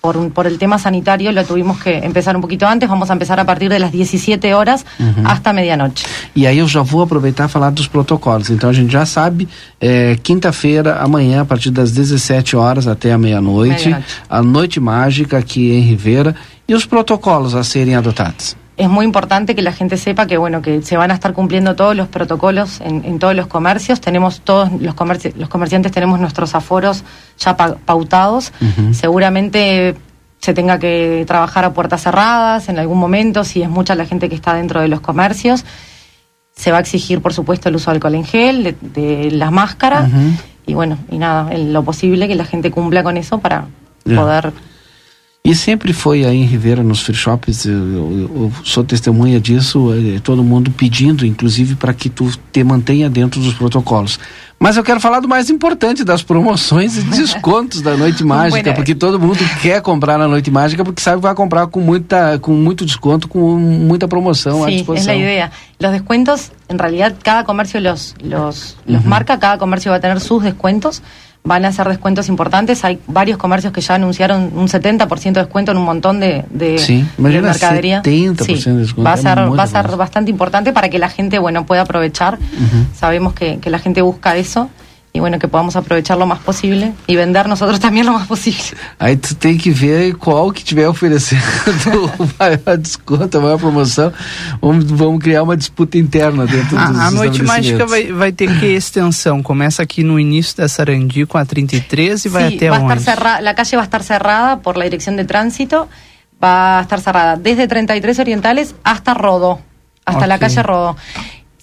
por por el tema sanitario lo tuvimos que empezar un poquito antes. Vamos a empezar a partir de las dezessete horas uhum. hasta medianoche. E aí eu já vou aproveitar e falar dos protocolos. Então a gente já sabe, é, quinta-feira, amanhã, a partir das dezessete horas até a meia-noite, meia-noite, a Noite Mágica aqui em Ribeira, e os protocolos a serem adotados. Es muy importante que la gente sepa que, bueno, que se van a estar cumpliendo todos los protocolos en, en todos los comercios. Tenemos todos los comerci- los comerciantes tenemos nuestros aforos ya pa- pautados. Uh-huh. Seguramente se tenga que trabajar a puertas cerradas en algún momento, si es mucha la gente que está dentro de los comercios. Se va a exigir, por supuesto, el uso de alcohol en gel, de, de las máscaras. Uh-huh. Y bueno, y nada, en lo posible que la gente cumpla con eso para yeah. poder... E sempre foi aí em Ribeira, nos free shops, eu, eu, eu sou testemunha disso, todo mundo pedindo, inclusive, para que tu te mantenha dentro dos protocolos. Mas eu quero falar do mais importante, das promoções e descontos da Noite Mágica, porque todo mundo quer comprar na Noite Mágica, porque sabe que vai comprar com, muita, com muito desconto, com muita promoção sí, à disposição. Sim, é a ideia. Os descontos, em realidade, cada comércio los, los, los uhum. marca, cada comércio vai ter seus descontos. Van a hacer descuentos importantes. Hay varios comercios que ya anunciaron un setenta por ciento de descuento en un montón de, de, sí, de mercadería. setenta por ciento sí, de descuento. Va a ser, va a ser bastante importante para que la gente, bueno, pueda aprovechar. Uh-huh. Sabemos que, que la gente busca eso. E, bueno, que podamos aprovechar o mais possível e vender nós também o mais possível. Aí tu tem que ver qual que tiver oferecendo o maior desconto, a maior promoção. Vamos, vamos criar uma disputa interna dentro a, dos a Noite Mágica vai, vai ter que extensão. Começa aqui no início da Sarandí com a trinta e três e vai sí, até va onde? Cerra- a calle vai estar cerrada por la direção de trânsito. Vai estar cerrada desde trinta e três Orientales hasta Rodó. Hasta okay. la calle Rodó.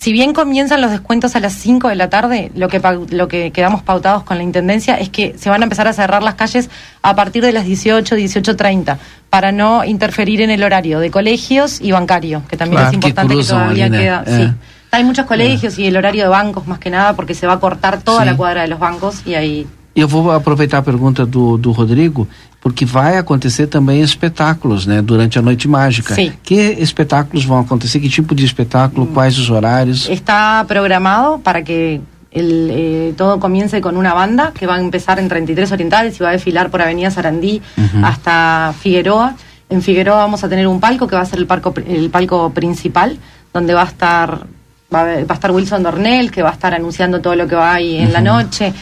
Si bien comienzan los descuentos a las cinco de la tarde, lo que lo que quedamos pautados con la Intendencia es que se van a empezar a cerrar las calles a partir de las dieciocho, dieciocho treinta, para no interferir en el horario de colegios y bancario, que también claro, es importante que, que todavía Marina. queda... Eh. Sí. Hay muchos colegios eh. y el horario de bancos, más que nada, porque se va a cortar toda Sim. la cuadra de los bancos y ahí... Eu vou aproveitar a pergunta do, do Rodrigo, porque vai acontecer também espetáculos, né? Durante a Noite Mágica. Sim. Que espetáculos vão acontecer? Que tipo de espetáculo? Quais os horários? Está programado para que el, eh, todo comience con una banda que va a empezar en treinta y tres Orientales y va a desfilar por Avenida Sarandí uhum. hasta Figueroa. En Figueroa vamos a tener un palco que va a ser el palco, el palco principal, donde va a estar, va a estar Wilson Dornel, que va a estar anunciando todo lo que va a ir en uhum. la noche.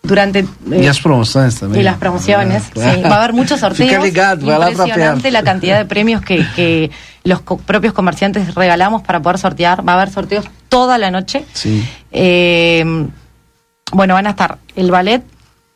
Durante, eh, e as promoções também. E as promoções, ah, claro. Sim. Vai haver muitos sorteios. Fica ligado, vai lá para perto. Impressionante a quantidade de prêmios que, que os co- próprios comerciantes regalamos para poder sortear. Vai haver sorteios toda a noite. Sim. Eh, bueno, van a estar el ballet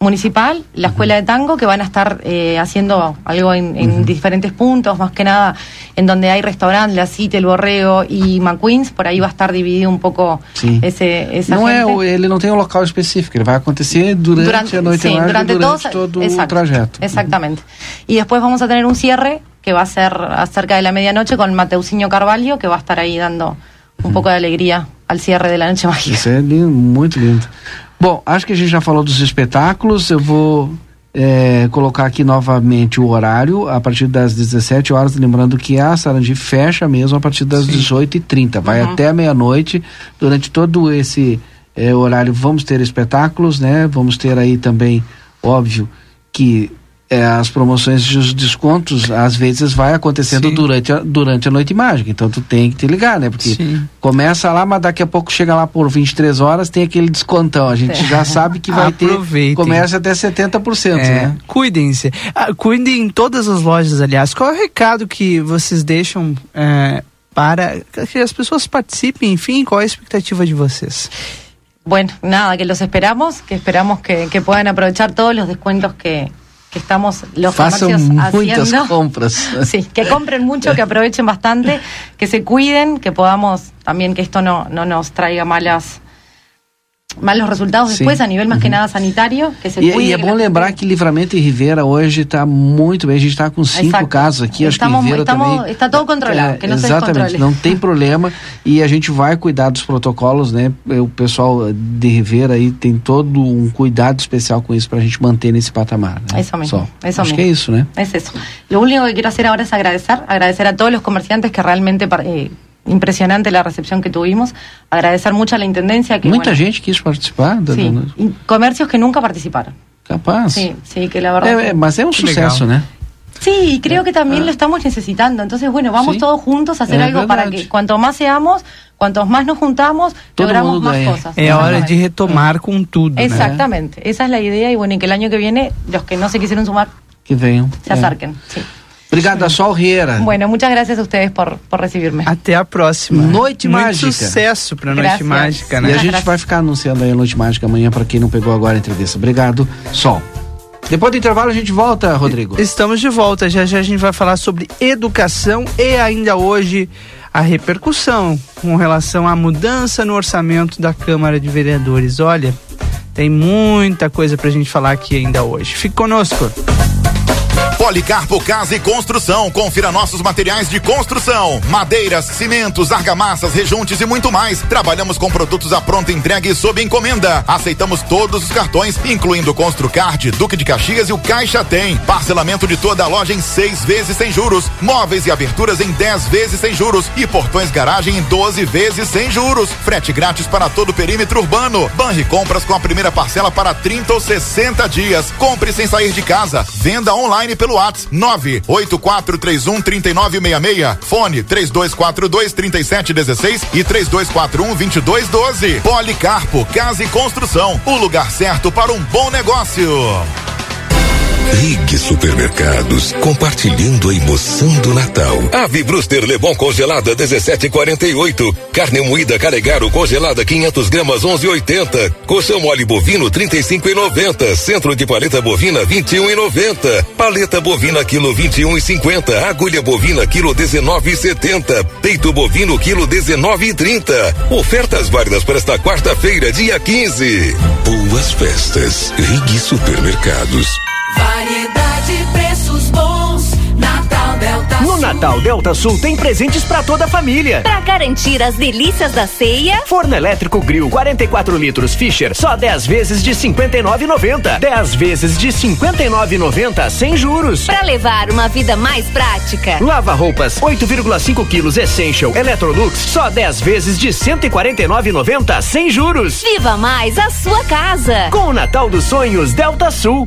municipal, la escuela de tango, que van a estar eh, haciendo algo en, en uh-huh. diferentes puntos, más que nada en donde hay restaurante, La Cite, El Borrego y McQueen's, por ahí va a estar dividido un poco sim. esse essa não gente. É, ele não tem um local específico, ele vai acontecer durante, durante a noite sim, larga, durante, durante todo, todo exacto, o trajeto. Exactamente. Uh-huh. Y después vamos a tener un cierre que va a ser acerca de la medianoche con Mateusinho Carvalho, que va a estar ahí dando um uhum. pouco de alegria ao cierre da Noite Mágica. Isso é lindo, muito lindo. Bom, acho que a gente já falou dos espetáculos. Eu vou é, colocar aqui novamente o horário a partir das dezessete horas, lembrando que a Sarandi fecha mesmo a partir das Sim. dezoito e trinta, vai uhum. até a meia-noite. Durante todo esse é, horário vamos ter espetáculos, né? Vamos ter aí também, óbvio, que as promoções e os descontos às vezes vai acontecendo durante a, durante a Noite Mágica, então tu tem que te ligar, né? Porque Sim. começa lá, mas daqui a pouco chega lá por vinte e três horas, tem aquele descontão, a gente é. já sabe que vai Aproveitem. ter, começa até setenta por cento, é. né? Cuidem-se, ah, cuidem todas as lojas, aliás. Qual é o recado que vocês deixam eh, para que as pessoas participem, enfim, qual é a expectativa de vocês? Bueno, nada, que los esperamos, que esperamos que, que puedan aprovechar todos los descuentos que que estamos los comercios haciendo. Muchas compras. Sí, que compren mucho, que aprovechen bastante, que se cuiden, que podamos también que esto no, no nos traiga malas malos resultados Sim. depois, a nível mais uhum. que nada sanitário, que se e, cuide. E é bom lembrar gente... que Livramento e Rivera hoje está muito bem, a gente está com cinco Exato. casos aqui, estamos, acho que Rivera estamos, também... Está todo controlado, é, que não Exatamente, não tem problema, e a gente vai cuidar dos protocolos, né? O pessoal de Rivera aí tem todo um cuidado especial com isso, para a gente manter nesse patamar, né? Isso mesmo, isso acho mesmo. que é isso, né? É isso. O único que quero fazer agora é agradecer, agradecer a todos os comerciantes que realmente... Eh, impresionante la recepción que tuvimos, agradecer mucho a la Intendencia que, mucha bueno, gente quiso participar de sí. y comercios que nunca participaron capaz sí, sí, que la verdad eh, que... Mas es un suceso, ¿no? Sí, y creo que también ah. lo estamos necesitando, entonces bueno, vamos sí. todos juntos a hacer es algo verdad. para que cuanto más seamos, cuantos más nos juntamos, todo logramos más ganha. cosas. Es hora de retomar con todo. Exactamente, né? Esa es la idea y bueno, y que el año que viene los que no se quisieron sumar que vengan, se acerquen. sí Obrigado, a Sol Riera. Bueno, muchas gracias a ustedes por, por receber-me. Até a próxima. Noite Muito Mágica. Muito sucesso para Noite gracias. Mágica, né? E a gente gracias. vai ficar anunciando aí a Noite Mágica amanhã para quem não pegou agora a entrevista. Obrigado, Sol. Depois do intervalo a gente volta, Rodrigo. Estamos de volta. Já já a gente vai falar sobre educação e ainda hoje a repercussão com relação à mudança no orçamento da Câmara de Vereadores. Olha, tem muita coisa pra gente falar aqui ainda hoje. Fique conosco. Policarpo Casa e Construção, confira nossos materiais de construção, madeiras, cimentos, argamassas, rejuntes e muito mais. Trabalhamos com produtos à pronta entrega e sob encomenda. Aceitamos todos os cartões, incluindo o Construcard, Duque de Caxias e o Caixa Tem. Parcelamento de toda a loja em seis vezes sem juros, móveis e aberturas em dez vezes sem juros e portões garagem em doze vezes sem juros. Frete grátis para todo o perímetro urbano. Banri compras com a primeira parcela para trinta ou sessenta dias. Compre sem sair de casa. Venda online pelo WhatsApp nove oito quatro três um três nove seis seis, fone três dois quatro dois três sete um seis e três dois quatro um dois dois um doze. Policarpo Casa e Construção, o lugar certo para um bom negócio. Rig Supermercados, compartilhando a emoção do Natal. Ave Bruster Lebon congelada dezessete e quarenta e oito. Carne moída Calegaro congelada quinhentas gramas onze e oitenta. Coxão mole bovino trinta e cinco e noventa. Centro de paleta bovina vinte e um e noventa. Paleta bovina quilo vinte e um e cinquenta. Agulha bovina quilo dezenove e setenta. Peito bovino quilo dezenove e trinta. Ofertas válidas para esta quarta-feira, dia quinze. Boas festas, Rig Supermercados. Variedade, preços bons, Natal Delta Sul. No Natal Delta Sul tem presentes pra toda a família. Pra garantir as delícias da ceia. Forno elétrico grill quarenta e quatro litros Fischer, só dez vezes de cinquenta e nove e noventa. dez vezes de cinquenta e nove e noventa sem juros. Pra levar uma vida mais prática. Lava roupas oito vírgula cinco quilos Essential Electrolux, só dez vezes de cento e quarenta e nove e noventa sem juros. Viva mais a sua casa. Com o Natal dos Sonhos Delta Sul.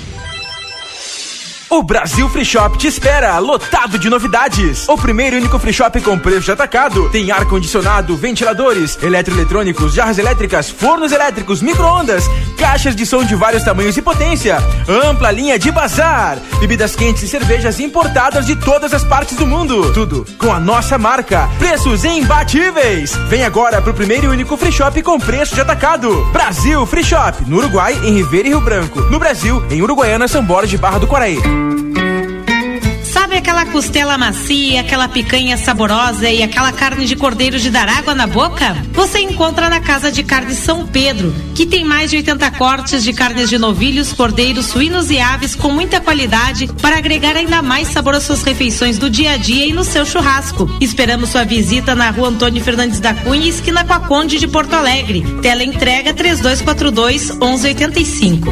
O Brasil Free Shop te espera, lotado de novidades. O primeiro e único Free Shop com preço de atacado. Tem ar-condicionado, ventiladores, eletroeletrônicos, jarras elétricas, fornos elétricos, micro-ondas, caixas de som de vários tamanhos e potência, ampla linha de bazar, bebidas quentes e cervejas importadas de todas as partes do mundo. Tudo com a nossa marca, preços imbatíveis. Vem agora pro primeiro e único Free Shop com preço de atacado. Brasil Free Shop, no Uruguai, em Ribeira e Rio Branco. No Brasil, em Uruguaiana, São Borges de Barra do Quaraí. Sabe aquela costela macia, aquela picanha saborosa e aquela carne de cordeiro de dar água na boca? Você encontra na Casa de Carne São Pedro, que tem mais de oitenta cortes de carnes de novilhos, cordeiros, suínos e aves com muita qualidade para agregar ainda mais sabor às suas refeições do dia a dia e no seu churrasco. Esperamos sua visita na Rua Antônio Fernandes da Cunha, esquina com a Conde de Porto Alegre. Tela entrega trinta e dois quarenta e dois, onze oitenta e cinco.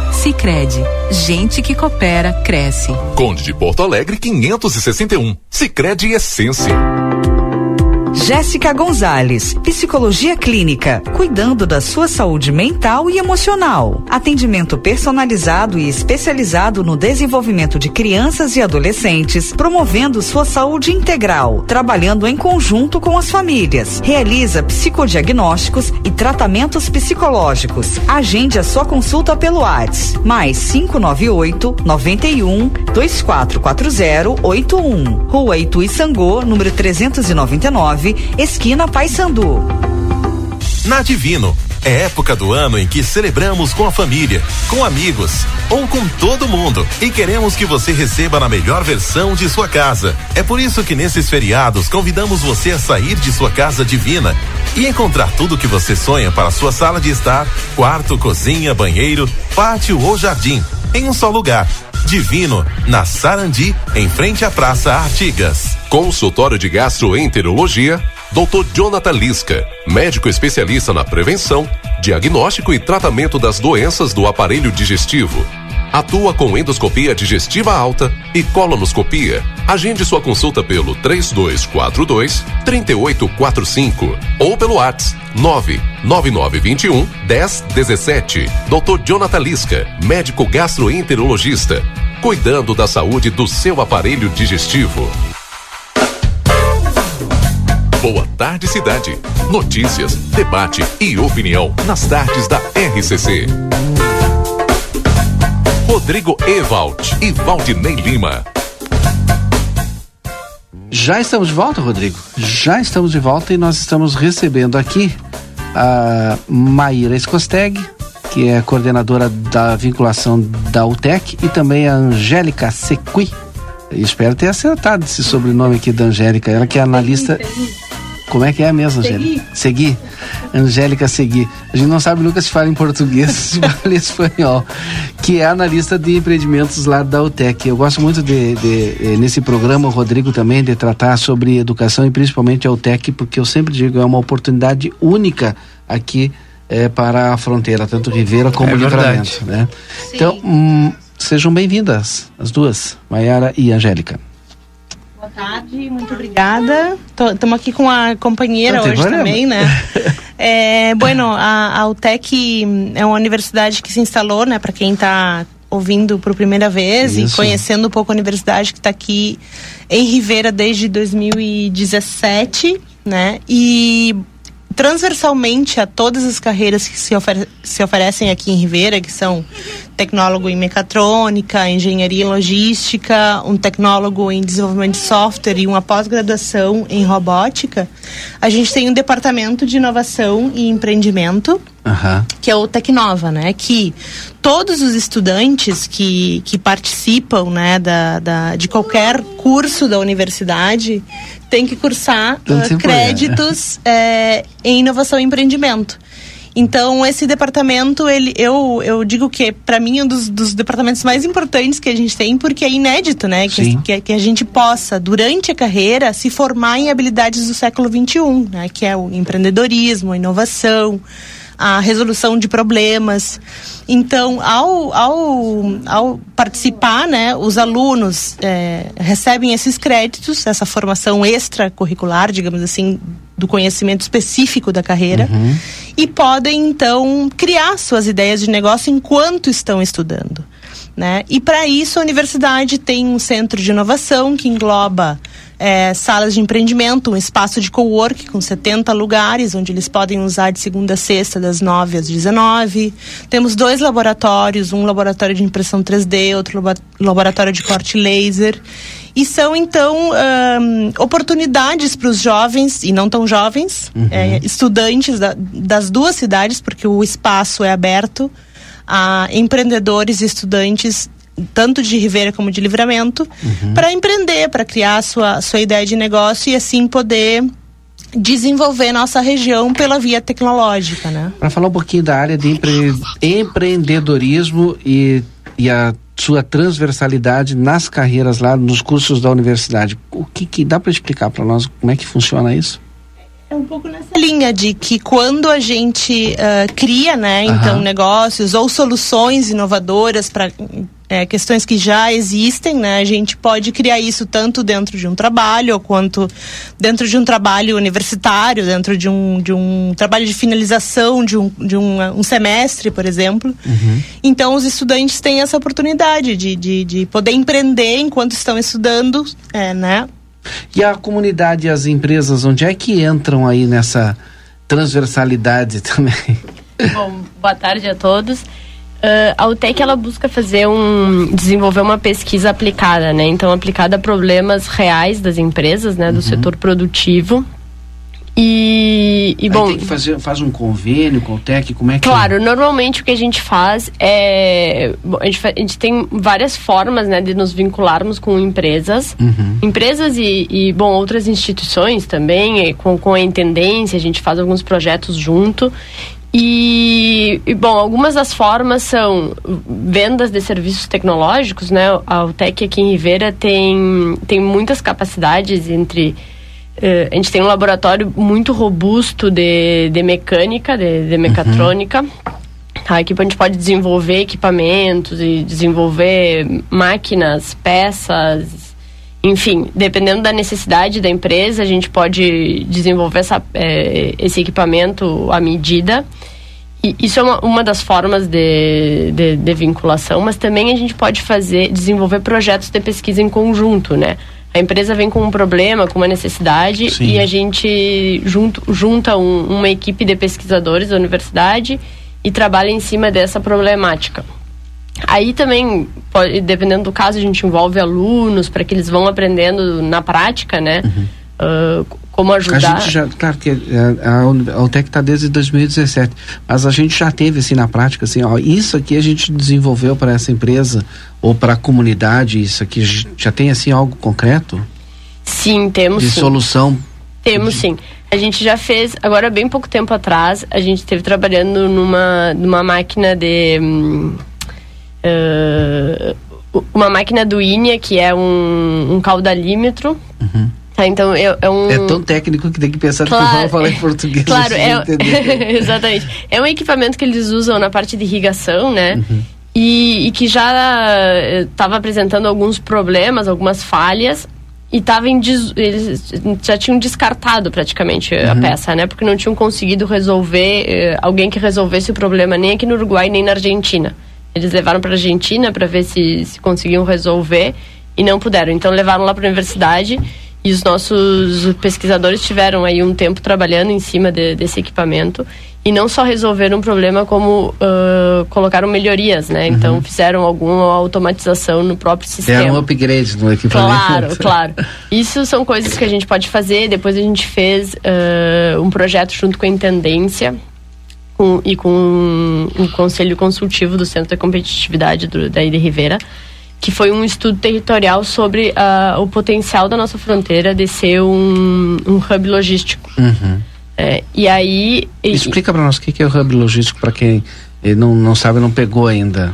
Sicredi, gente que coopera, cresce. Conde de Porto Alegre, quinhentos e sessenta e um. Sicredi Essência. Jéssica Gonzalez, psicologia clínica, cuidando da sua saúde mental e emocional. Atendimento personalizado e especializado no desenvolvimento de crianças e adolescentes, promovendo sua saúde integral, trabalhando em conjunto com as famílias. Realiza psicodiagnósticos e tratamentos psicológicos. Agende a sua consulta pelo WhatsApp, mais cinco nove oito, nove um, dois quatro quatro zero oito um. Rua Ituiçangô, número trezentos e noventa e nove. Esquina Paissandu. Na Divino, é época do ano em que celebramos com a família, com amigos ou com todo mundo e queremos que você receba na melhor versão de sua casa. É por isso que nesses feriados convidamos você a sair de sua casa divina e encontrar tudo o que você sonha para sua sala de estar, quarto, cozinha, banheiro, pátio ou jardim, em um só lugar. Divino, na Sarandí, em frente à Praça Artigas. Consultório de Gastroenterologia, doutor Jonathan Lisca, médico especialista na prevenção, diagnóstico e tratamento das doenças do aparelho digestivo. Atua com endoscopia digestiva alta e colonoscopia. Agende sua consulta pelo trinta e dois quarenta e dois, trinta e oito quarenta e cinco ou pelo WhatsApp nove nove nove dois um, um zero um sete. doutor Jonathan Lisca, médico gastroenterologista, cuidando da saúde do seu aparelho digestivo. Boa tarde, cidade. Notícias, debate e opinião nas tardes da R C C. Rodrigo Ewald e Valdinei Lima. Já estamos de volta, Rodrigo. Já estamos de volta e nós estamos recebendo aqui a Maíra Escosteg, que é coordenadora da vinculação da U T E C, e também a Angélica Sequi. Eu espero ter acertado esse sobrenome aqui da Angélica. Ela que é analista Como é que é mesmo, Angélica? Segui. Angélica Segui. A gente não sabe nunca se fala em português, se fala em espanhol. Que é analista de empreendimentos lá da UTEC. Eu gosto muito de, de, nesse programa, o Rodrigo também, de tratar sobre educação e principalmente a UTEC, porque eu sempre digo, é uma oportunidade única aqui é, para a fronteira, tanto Ribeira como é Livramento, né? Sim. Então, hum, sejam bem-vindas, as duas, Maiara e Angélica. Boa tarde, muito obrigada. Estamos aqui com a companheira hoje problema. também, né? É, bueno, a, a UTEC é uma universidade que se instalou, né? Para quem está ouvindo por primeira vez Isso. e conhecendo um pouco a universidade, que está aqui em Ribeira desde dois mil e dezessete, né? E transversalmente a todas as carreiras que se, ofere- se oferecem aqui em Ribeira, que são tecnólogo em mecatrônica, engenharia e logística, um tecnólogo em desenvolvimento de software e uma pós-graduação em robótica, a gente tem um departamento de inovação e empreendimento, uhum. que é o Tecnova, né? Que todos os estudantes que, que participam, né, da, da, de qualquer curso da universidade tem que cursar uh, créditos é, em inovação e empreendimento. Então, esse departamento, ele, eu, eu digo que, para mim, é um dos, dos departamentos mais importantes que a gente tem, porque é inédito, né? Que, que, que a gente possa, durante a carreira, se formar em habilidades do século vinte e um, né? Que é o empreendedorismo, a inovação, a resolução de problemas. Então, ao, ao, ao participar, né, os alunos é, recebem esses créditos, essa formação extracurricular, digamos assim, do conhecimento específico da carreira, uhum. e podem, então, criar suas ideias de negócio enquanto estão estudando, né? E, para isso, a universidade tem um centro de inovação que engloba É, salas de empreendimento, um espaço de cowork com setenta lugares, onde eles podem usar de segunda a sexta, das nove às dezenove. Temos dois laboratórios, um laboratório de impressão três D, outro laboratório de corte laser. E são, então, um, oportunidades para os jovens, e não tão jovens, uhum. é, estudantes da, das duas cidades, porque o espaço é aberto a empreendedores e estudantes tanto de Ribeira como de Livramento, uhum. para empreender, para criar sua, sua ideia de negócio e assim poder desenvolver nossa região pela via tecnológica, né? Para falar um pouquinho da área de empre... empreendedorismo e, e a sua transversalidade nas carreiras lá, nos cursos da universidade, o que, que dá para explicar para nós como é que funciona isso? É um pouco nessa linha de que quando a gente uh, cria, né, uhum. então negócios ou soluções inovadoras para É, questões que já existem, né? A gente pode criar isso tanto dentro de um trabalho, quanto dentro de um trabalho universitário, dentro de um, de um trabalho de finalização de um, de um, um semestre, por exemplo. Uhum. Então, os estudantes têm essa oportunidade de, de, de poder empreender enquanto estão estudando, é, né? E a comunidade e as empresas, onde é que entram aí nessa transversalidade também? Bom, boa tarde a todos. Uh, a UTEC, ela busca fazer um, desenvolver uma pesquisa aplicada, né? Então, aplicada a problemas reais das empresas, né? Do uhum. setor produtivo. E, e bom... Aí tem que fazer, faz um convênio com a UTEC, como é que... Claro, é? Normalmente o que a gente faz é... A gente, a gente tem várias formas, né? De nos vincularmos com empresas. Uhum. Empresas e, e, bom, outras instituições também, com, com a intendência, a gente faz alguns projetos junto. E, e, bom, algumas das formas são vendas de serviços tecnológicos, né? A UTEC aqui em Ribeira tem, tem muitas capacidades entre... Uh, a gente tem um laboratório muito robusto de, de mecânica, de, de mecatrônica. Uhum. Tá, aqui a gente pode desenvolver equipamentos e desenvolver máquinas, peças... Enfim, dependendo da necessidade da empresa, a gente pode desenvolver essa, é, esse equipamento à medida. E isso é uma, uma das formas de, de, de vinculação, mas também a gente pode fazer, desenvolver projetos de pesquisa em conjunto, né? A empresa vem com um problema, com uma necessidade, Sim. e a gente junto, junta um, uma equipe de pesquisadores da universidade e trabalha em cima dessa problemática. Aí também, pode, dependendo do caso, a gente envolve alunos para que eles vão aprendendo na prática, né? Uhum. Uh, como ajudar. A gente já, claro que a, a UTEC está desde dois mil e dezessete, mas a gente já teve assim na prática, assim, ó, isso aqui a gente desenvolveu para essa empresa ou para a comunidade, isso aqui já tem assim algo concreto? Sim, temos. De sim. solução Temos sim. A gente já fez, agora bem pouco tempo atrás, a gente esteve trabalhando numa, numa máquina de... Hum, uh, uma máquina do I N E A, que é um, um caudalímetro. Uhum. Tá, então é, é um... É tão técnico que tem que pensar claro, que eu vou falar em português. Claro, é... Exatamente. É um equipamento que eles usam na parte de irrigação, né? Uhum. E, e que já estava apresentando alguns problemas, algumas falhas, e tava em des... eles já tinham descartado praticamente uhum. a peça, né? Porque não tinham conseguido resolver, alguém que resolvesse o problema nem aqui no Uruguai, nem na Argentina. Eles levaram para a Argentina para ver se, se conseguiam resolver e não puderam. Então levaram lá para a universidade e os nossos pesquisadores tiveram aí um tempo trabalhando em cima de, desse equipamento. E não só resolveram um problema, como uh, colocaram melhorias, né? Uhum. Então, fizeram alguma automatização no próprio sistema. É um upgrade no equipamento. Claro, claro. Isso são coisas que a gente pode fazer. Depois a gente fez uh, um projeto junto com a Intendência com, e com o Conselho Consultivo do Centro da Competitividade do, da Ilha Ribeira, que foi um estudo territorial sobre uh, o potencial da nossa fronteira de ser um, um hub logístico. Uhum. É, e aí... Explica para nós o que, que é o hub logístico, para quem não, não sabe, não pegou ainda.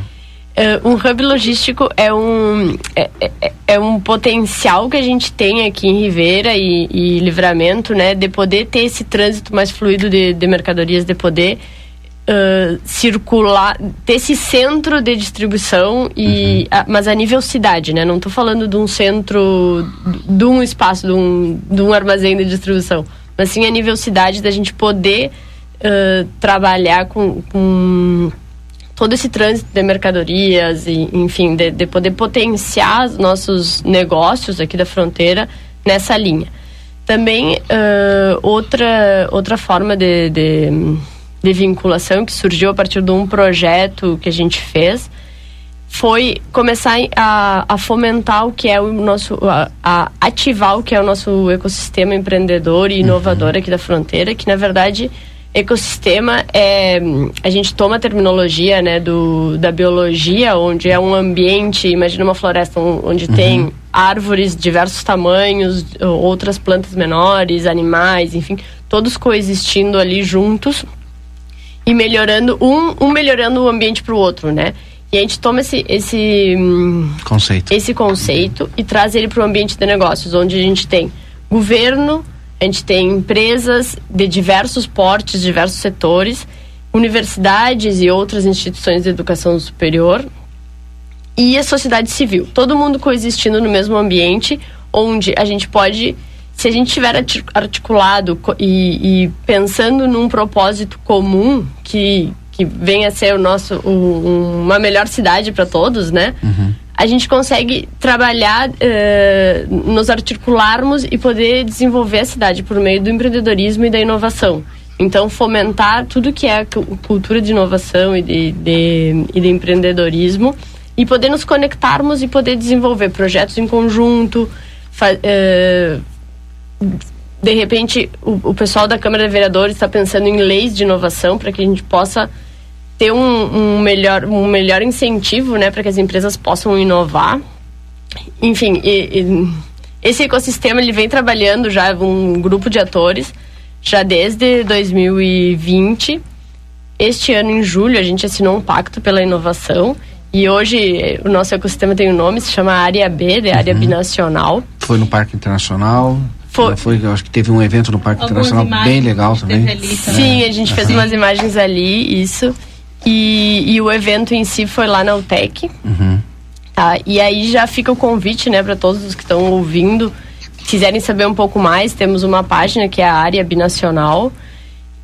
Uh, um hub logístico é um, é, é, é um potencial que a gente tem aqui em Ribeira e, e Livramento, né, de poder ter esse trânsito mais fluido de, de mercadorias, de poder uh, circular, ter esse centro de distribuição, e, uhum. a, mas a nível cidade, né? Não estou falando de um centro, de um espaço, de um, de um armazém de distribuição. Mas sim a nível cidade, da gente poder uh, trabalhar com, com todo esse trânsito de mercadorias, e, enfim, de, de poder potenciar os nossos negócios aqui da fronteira nessa linha. Também uh, outra, outra forma de, de, de vinculação que surgiu a partir de um projeto que a gente fez foi começar a, a fomentar o que é o nosso, a, a ativar o que é o nosso ecossistema empreendedor e inovador uhum. aqui da fronteira, que na verdade ecossistema é, a gente toma a terminologia, né, do, da biologia, onde é um ambiente, imagina uma floresta onde uhum. tem árvores de diversos tamanhos, outras plantas menores, animais, enfim, todos coexistindo ali juntos e melhorando, um, um melhorando o ambiente para o outro, né? E a gente toma esse, esse, conceito. esse conceito e traz ele para o ambiente de negócios, onde a gente tem governo, a gente tem empresas de diversos portes, diversos setores, universidades e outras instituições de educação superior e a sociedade civil. Todo mundo coexistindo no mesmo ambiente, onde a gente pode, se a gente tiver articulado e, e pensando num propósito comum que... que venha a ser o nosso, o, uma melhor cidade para todos, né? Uhum. A gente consegue trabalhar, uh, nos articularmos e poder desenvolver a cidade por meio do empreendedorismo e da inovação. Então, fomentar tudo que é cultura de inovação e de, de, e de empreendedorismo e poder nos conectarmos e poder desenvolver projetos em conjunto, fa- uh, de repente, o, o pessoal da Câmara de Vereadores está pensando em leis de inovação para que a gente possa ter um, um, melhor, um melhor incentivo, né, para que as empresas possam inovar. Enfim, e, e esse ecossistema ele vem trabalhando já um grupo de atores já desde dois mil e vinte. Este ano, em julho, a gente assinou um pacto pela inovação e hoje o nosso ecossistema tem um nome, se chama Área B, de Área uhum. Binacional. Foi no Parque Internacional... Foi. Foi, eu acho que teve um evento no Parque Algumas Internacional bem legal também. Ali, também. Sim, a gente fez uhum. umas imagens ali, isso. E, e o evento em si foi lá na UTEC. Uhum. Tá? E aí já fica o convite, né, para todos os que estão ouvindo, se quiserem saber um pouco mais, temos uma página que é a Área Binacional.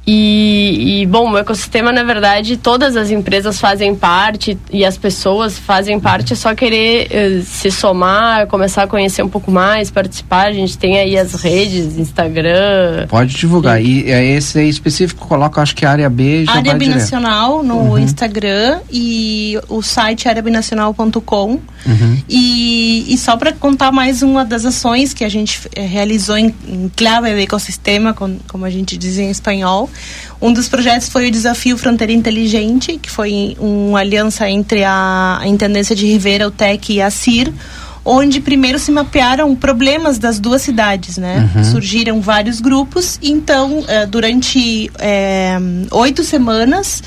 E, e, bom, o ecossistema, na verdade, todas as empresas fazem parte e as pessoas fazem parte, é só querer uh, se somar, começar a conhecer um pouco mais, participar. A gente tem aí as redes, Instagram... Pode divulgar. E, e esse aí específico, coloca, acho que a Área B já Área vai Binacional direto. No uhum. Instagram e o site área binacional ponto com uhum. e, e só para contar mais uma das ações que a gente eh, realizou em, em clave do ecossistema, com, como a gente diz em espanhol. Um dos projetos foi o Desafio Fronteira Inteligente, que foi uma aliança entre a Intendência de Ribeira, o UTEC e a CIR, onde primeiro se mapearam problemas das duas cidades, né? Uhum. Surgiram vários grupos, então durante é, oito semanas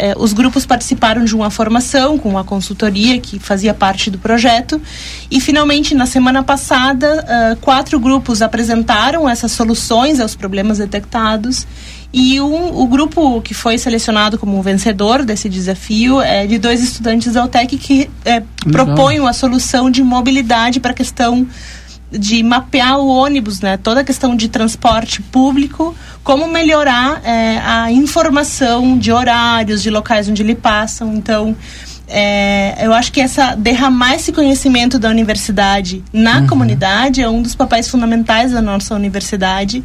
é, os grupos participaram de uma formação com a consultoria que fazia parte do projeto e finalmente na semana passada uh, quatro grupos apresentaram essas soluções aos problemas detectados. E um, o grupo que foi selecionado como vencedor desse desafio é de dois estudantes da UTEC que é, propõem a solução de mobilidade para a questão de mapear o ônibus, né? Toda a questão de transporte público, como melhorar é, a informação de horários, de locais onde ele passa. Então, é, eu acho que essa, derramar esse conhecimento da universidade na uhum. comunidade é um dos papéis fundamentais da nossa universidade.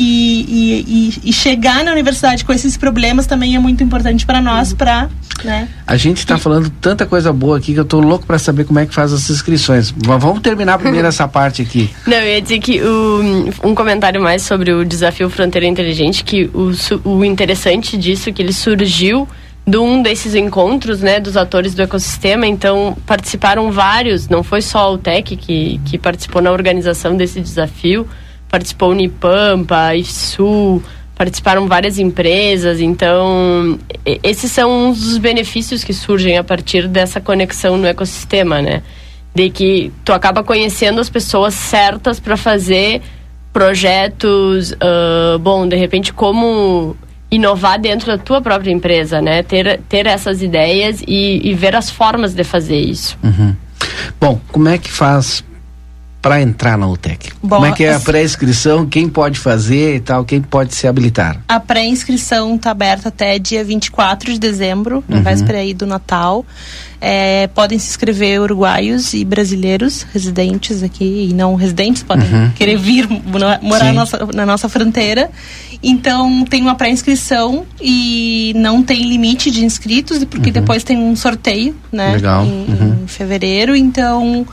E, e, e chegar na universidade com esses problemas também é muito importante para nós, para, né? A gente está falando tanta coisa boa aqui que eu tô louco para saber como é que faz as inscrições. Mas vamos terminar primeiro essa parte aqui. Não, eu ia dizer que o, um comentário mais sobre o desafio Fronteira Inteligente, que o, o interessante disso é que ele surgiu de um desses encontros, né, dos atores do ecossistema. Então participaram vários, não foi só o T E C que, que participou na organização desse desafio. Participou Unipampa, I F S U, participaram várias empresas. Então, esses são uns dos benefícios que surgem a partir dessa conexão no ecossistema, né? De que tu acaba conhecendo as pessoas certas para fazer projetos, uh, bom, de repente, como inovar dentro da tua própria empresa, né? Ter, ter essas ideias e, e ver as formas de fazer isso. Uhum. Bom, como é que faz para entrar na UTEC? Bom, como é que é a pré-inscrição? Quem pode fazer e tal? Quem pode se habilitar? A pré-inscrição está aberta até dia vinte e quatro de dezembro, na uhum. véspera aí do Natal. É, podem se inscrever uruguaios e brasileiros residentes aqui e não residentes, podem uhum. querer vir morar na nossa, na nossa fronteira. Então tem uma pré-inscrição e não tem limite de inscritos, porque uhum. depois tem um sorteio, né? Legal. Em, uhum. em fevereiro. Então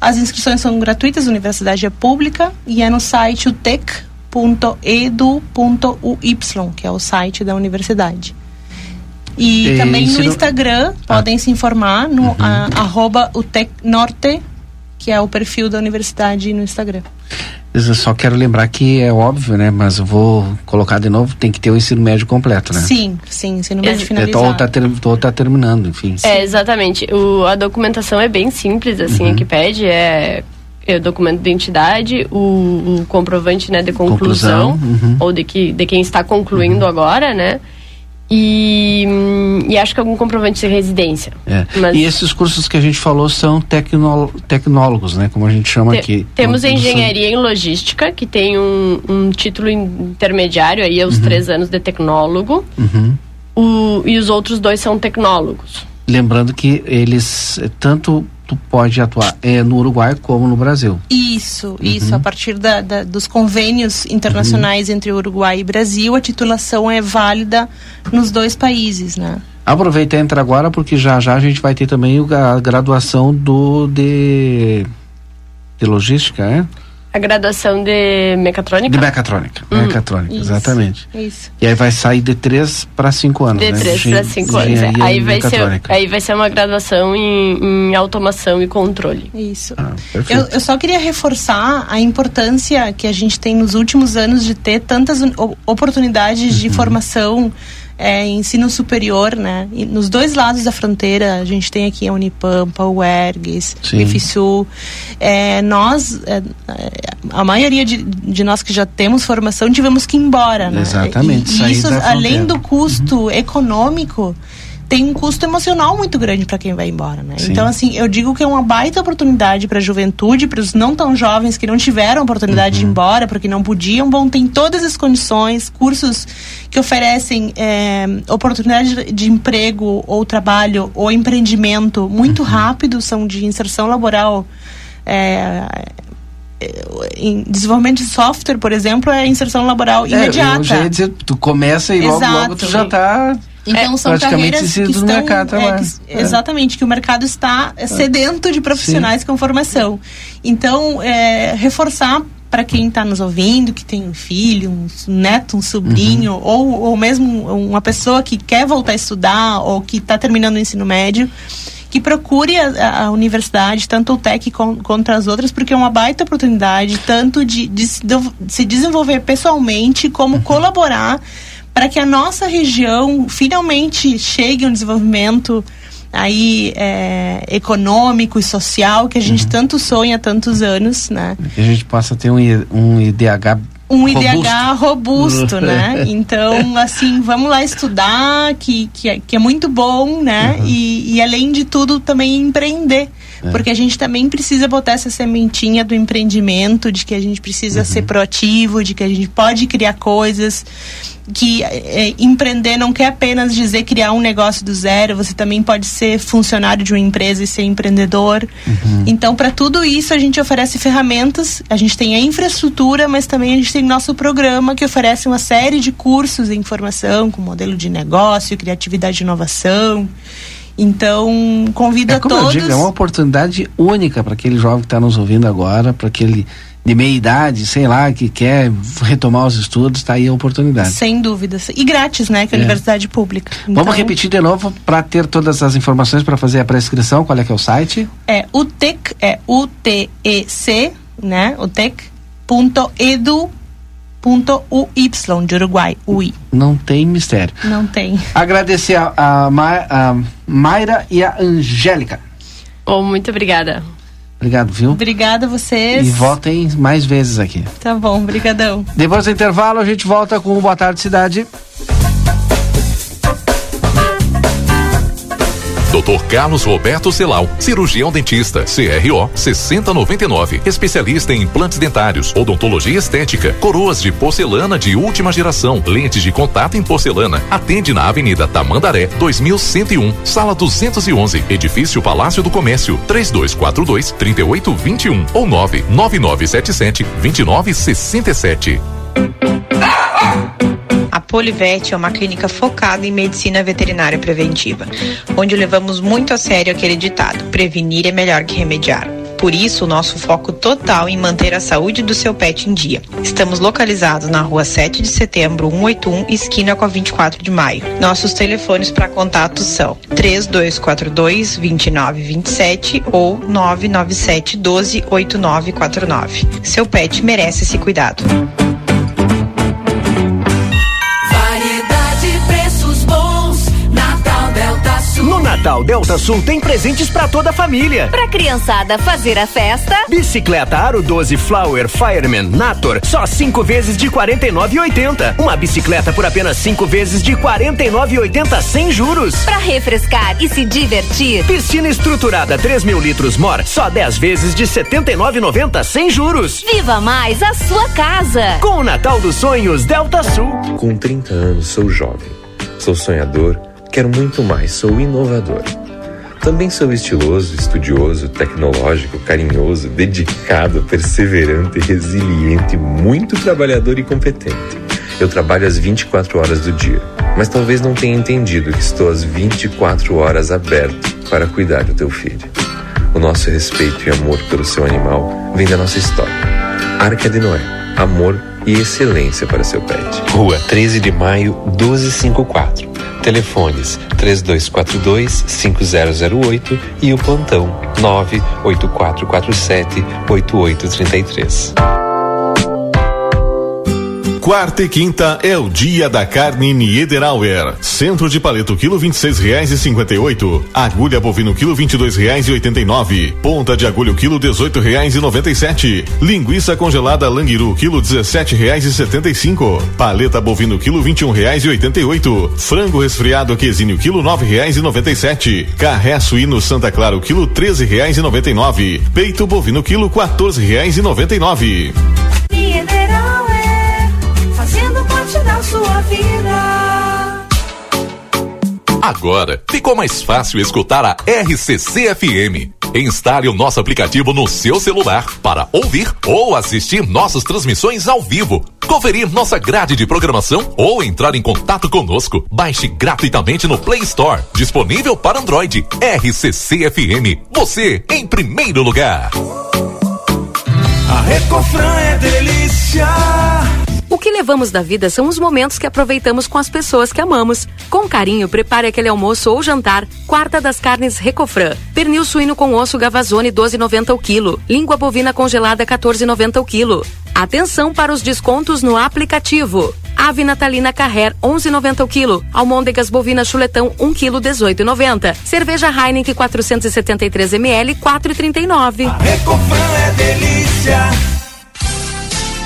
as inscrições são gratuitas, a universidade é pública e é no site u t e c ponto e d u ponto u y, que é o site da universidade. E, e também no Instagram, ah. podem se informar no uhum. a, arroba U T E C Norte, que é o perfil da universidade no Instagram. Eu só quero lembrar que é óbvio, né? Mas eu vou colocar de novo, tem que ter o ensino médio completo, né? Sim, sim, ensino médio finalizado. Ou tá, ter, ou tá terminando, enfim. É, exatamente. O, a documentação é bem simples, assim, uhum. a que pede é, é o documento de identidade, o, o comprovante, né, de conclusão, conclusão uhum. ou de, que, de quem está concluindo uhum. agora, né? E, e acho que algum comprovante de residência. É. Mas e esses cursos que a gente falou são tecno, tecnólogos, né? Como a gente chama te, aqui. Temos a engenharia em logística, que tem um, um título intermediário aí aos uhum. três anos de tecnólogo. Uhum. O, e os outros dois são tecnólogos. Lembrando que eles tanto tu pode atuar é, no Uruguai como no Brasil. Isso, uhum. isso. A partir da, da, dos convênios internacionais uhum. entre Uruguai e Brasil, a titulação é válida nos dois países, né? Aproveita e entra agora, porque já já a gente vai ter também a graduação do de, de logística, é? A graduação de mecatrônica? De mecatrônica, hum, mecatrônica, isso, exatamente. Isso. E aí vai sair de três para cinco anos, de né? três para cinco anos, é. aí, vai ser, aí vai ser uma graduação em, em automação e controle. Isso. Ah, eu, eu só queria reforçar a importância que a gente tem nos últimos anos de ter tantas oportunidades uhum. de formação é, em ensino superior, né? E nos dois lados da fronteira, a gente tem aqui a Unipampa, o U E R G S, o I F S U. É, nós, é, a maioria de, de nós que já temos formação, tivemos que ir embora, né? Exatamente. E, e isso, além do custo uhum. econômico, tem um custo emocional muito grande para quem vai embora, né? Sim. Então, assim, eu digo que é uma baita oportunidade para a juventude, para os não tão jovens que não tiveram oportunidade uhum. de ir embora, porque não podiam. Bom, tem todas as condições, cursos que oferecem é, oportunidade de emprego ou trabalho ou empreendimento muito uhum. rápido, são de inserção laboral. É, em desenvolvimento de software, por exemplo, é inserção laboral é, imediata. Eu já ia dizer, tu começa e logo, logo tu já está... Então, é, são carreiras que estão... Mercado, é, que, é. Exatamente, que o mercado está sedento de profissionais Sim. com formação. Então, é, reforçar para quem está nos ouvindo, que tem um filho, um neto, um sobrinho, uhum. ou, ou mesmo uma pessoa que quer voltar a estudar ou que está terminando o ensino médio, que procure a, a universidade, tanto o UTEC quanto as outras, porque é uma baita oportunidade, tanto de, de, se, de se desenvolver pessoalmente, como uhum. colaborar para que a nossa região finalmente chegue a um desenvolvimento aí é, econômico e social que a gente uhum. tanto sonha há tantos anos, né? Que a gente possa ter um, um I D H um robusto. I D H robusto, né? Então, assim, vamos lá estudar, que, que, é, que é muito bom, né? Uhum. E, e, além de tudo, também empreender. É. Porque a gente também precisa botar essa sementinha do empreendimento, de que a gente precisa uhum. ser proativo, de que a gente pode criar coisas, que é, empreender não quer apenas dizer criar um negócio do zero, você também pode ser funcionário de uma empresa e ser empreendedor. Uhum. Então, para tudo isso, a gente oferece ferramentas, a gente tem a infraestrutura, mas também a gente tem nosso programa que oferece uma série de cursos em formação, com modelo de negócio, criatividade e inovação. Então, convido é, a todos. Eu digo, é uma oportunidade única para aquele jovem que está nos ouvindo agora, para aquele de meia idade, sei lá, que quer retomar os estudos, está aí a oportunidade. Sem dúvidas. E grátis, né? Que é a é. universidade pública. Então, vamos repetir de novo para ter todas as informações para fazer a prescrição. Qual é que é o site? É U T E C, é U T E C, né? U T E C ponto edu Ponto U Y, de Uruguai, U I. Não tem mistério. Não tem. Agradecer a, a, Ma, a Mayra e a Angélica. Oh, muito obrigada. Obrigado, viu? Obrigada a vocês. E voltem mais vezes aqui. Tá bom, brigadão. Depois do intervalo, a gente volta com o Boa Tarde Cidade. doutor Carlos Roberto Celal, cirurgião dentista, C R O sessenta e nove nove, especialista em implantes dentários, odontologia estética, coroas de porcelana de última geração, lentes de contato em porcelana. Atende na Avenida Tamandaré, dois mil cento e um, sala duzentos e onze, edifício Palácio do Comércio, três dois quatro dois, três oito dois um ou nove nove nove sete sete, dois nove seis sete. A Polivet é uma clínica focada em medicina veterinária preventiva, onde levamos muito a sério aquele ditado: prevenir é melhor que remediar. Por isso, o nosso foco total em manter a saúde do seu pet em dia. Estamos localizados na rua sete de setembro, cento e oitenta e um, esquina com a vinte e quatro de maio. Nossos telefones para contato são três dois quatro dois, dois nove dois sete ou nove nove sete, um dois, oito nove quatro nove. Seu pet merece esse cuidado. No Natal Delta Sul tem presentes pra toda a família. Pra criançada fazer a festa. Bicicleta Aro doze Flower Fireman Nator, só cinco vezes de quarenta e nove e oitenta. Uma bicicleta por apenas cinco vezes de quarenta e nove e oitenta sem juros. Pra refrescar e se divertir. Piscina estruturada três mil litros Mor, só dez vezes de setenta e nove e noventa sem juros. Viva mais a sua casa. Com o Natal dos Sonhos Delta Sul. Com trinta anos sou jovem, sou sonhador. Quero muito mais, sou inovador. Também sou estiloso, estudioso, tecnológico, carinhoso, dedicado, perseverante, resiliente, muito trabalhador e competente. Eu trabalho às vinte e quatro horas do dia, mas talvez não tenha entendido que estou às vinte e quatro horas aberto para cuidar do teu filho. O nosso respeito e amor pelo seu animal vem da nossa história. Arca de Noé, amor e excelência para seu pet. Rua treze de Maio, doze cinquenta e quatro. Telefones três dois quatro dois, cinco zero zero oito e o plantão nove oito quatro quatro sete, oito oito três três. Quarta e quinta é o dia da carne Niederauer. Centro de paleto quilo vinte e seis reais e cinquenta e oito, agulha bovino quilo vinte e dois reais e oitenta e nove, ponta de agulha quilo dezoito reais e noventa e sete, linguiça congelada Langiru quilo dezessete reais e setenta e cinco, paleta bovino quilo vinte e um reais e oitenta e oito, frango resfriado quesinho quilo nove reais e noventa e sete, carré suíno Santa Clara quilo treze reais e noventa e nove, peito bovino quilo quatorze reais e noventa e nove. Da sua vida. Agora ficou mais fácil escutar a R C C F M. Instale o nosso aplicativo no seu celular para ouvir ou assistir nossas transmissões ao vivo, conferir nossa grade de programação ou entrar em contato conosco. Baixe gratuitamente no Play Store, disponível para Android. R C C F M, você em primeiro lugar. A Recofran é delícia. O que levamos da vida são os momentos que aproveitamos com as pessoas que amamos. Com carinho, prepare aquele almoço ou jantar. Quarta das carnes Recofran. Pernil suíno com osso Gavazone doze reais e noventa centavos o quilo. Língua bovina congelada quatorze reais e noventa centavos o quilo. Atenção para os descontos no aplicativo. Ave natalina Carrer onze reais e noventa centavos o quilo. Almôndegas bovina chuletão um quilo dezoito reais e noventa centavos. Cerveja Heineken quatrocentos e setenta e três mililitros quatro reais e trinta e nove centavos. A Recofran é delícia.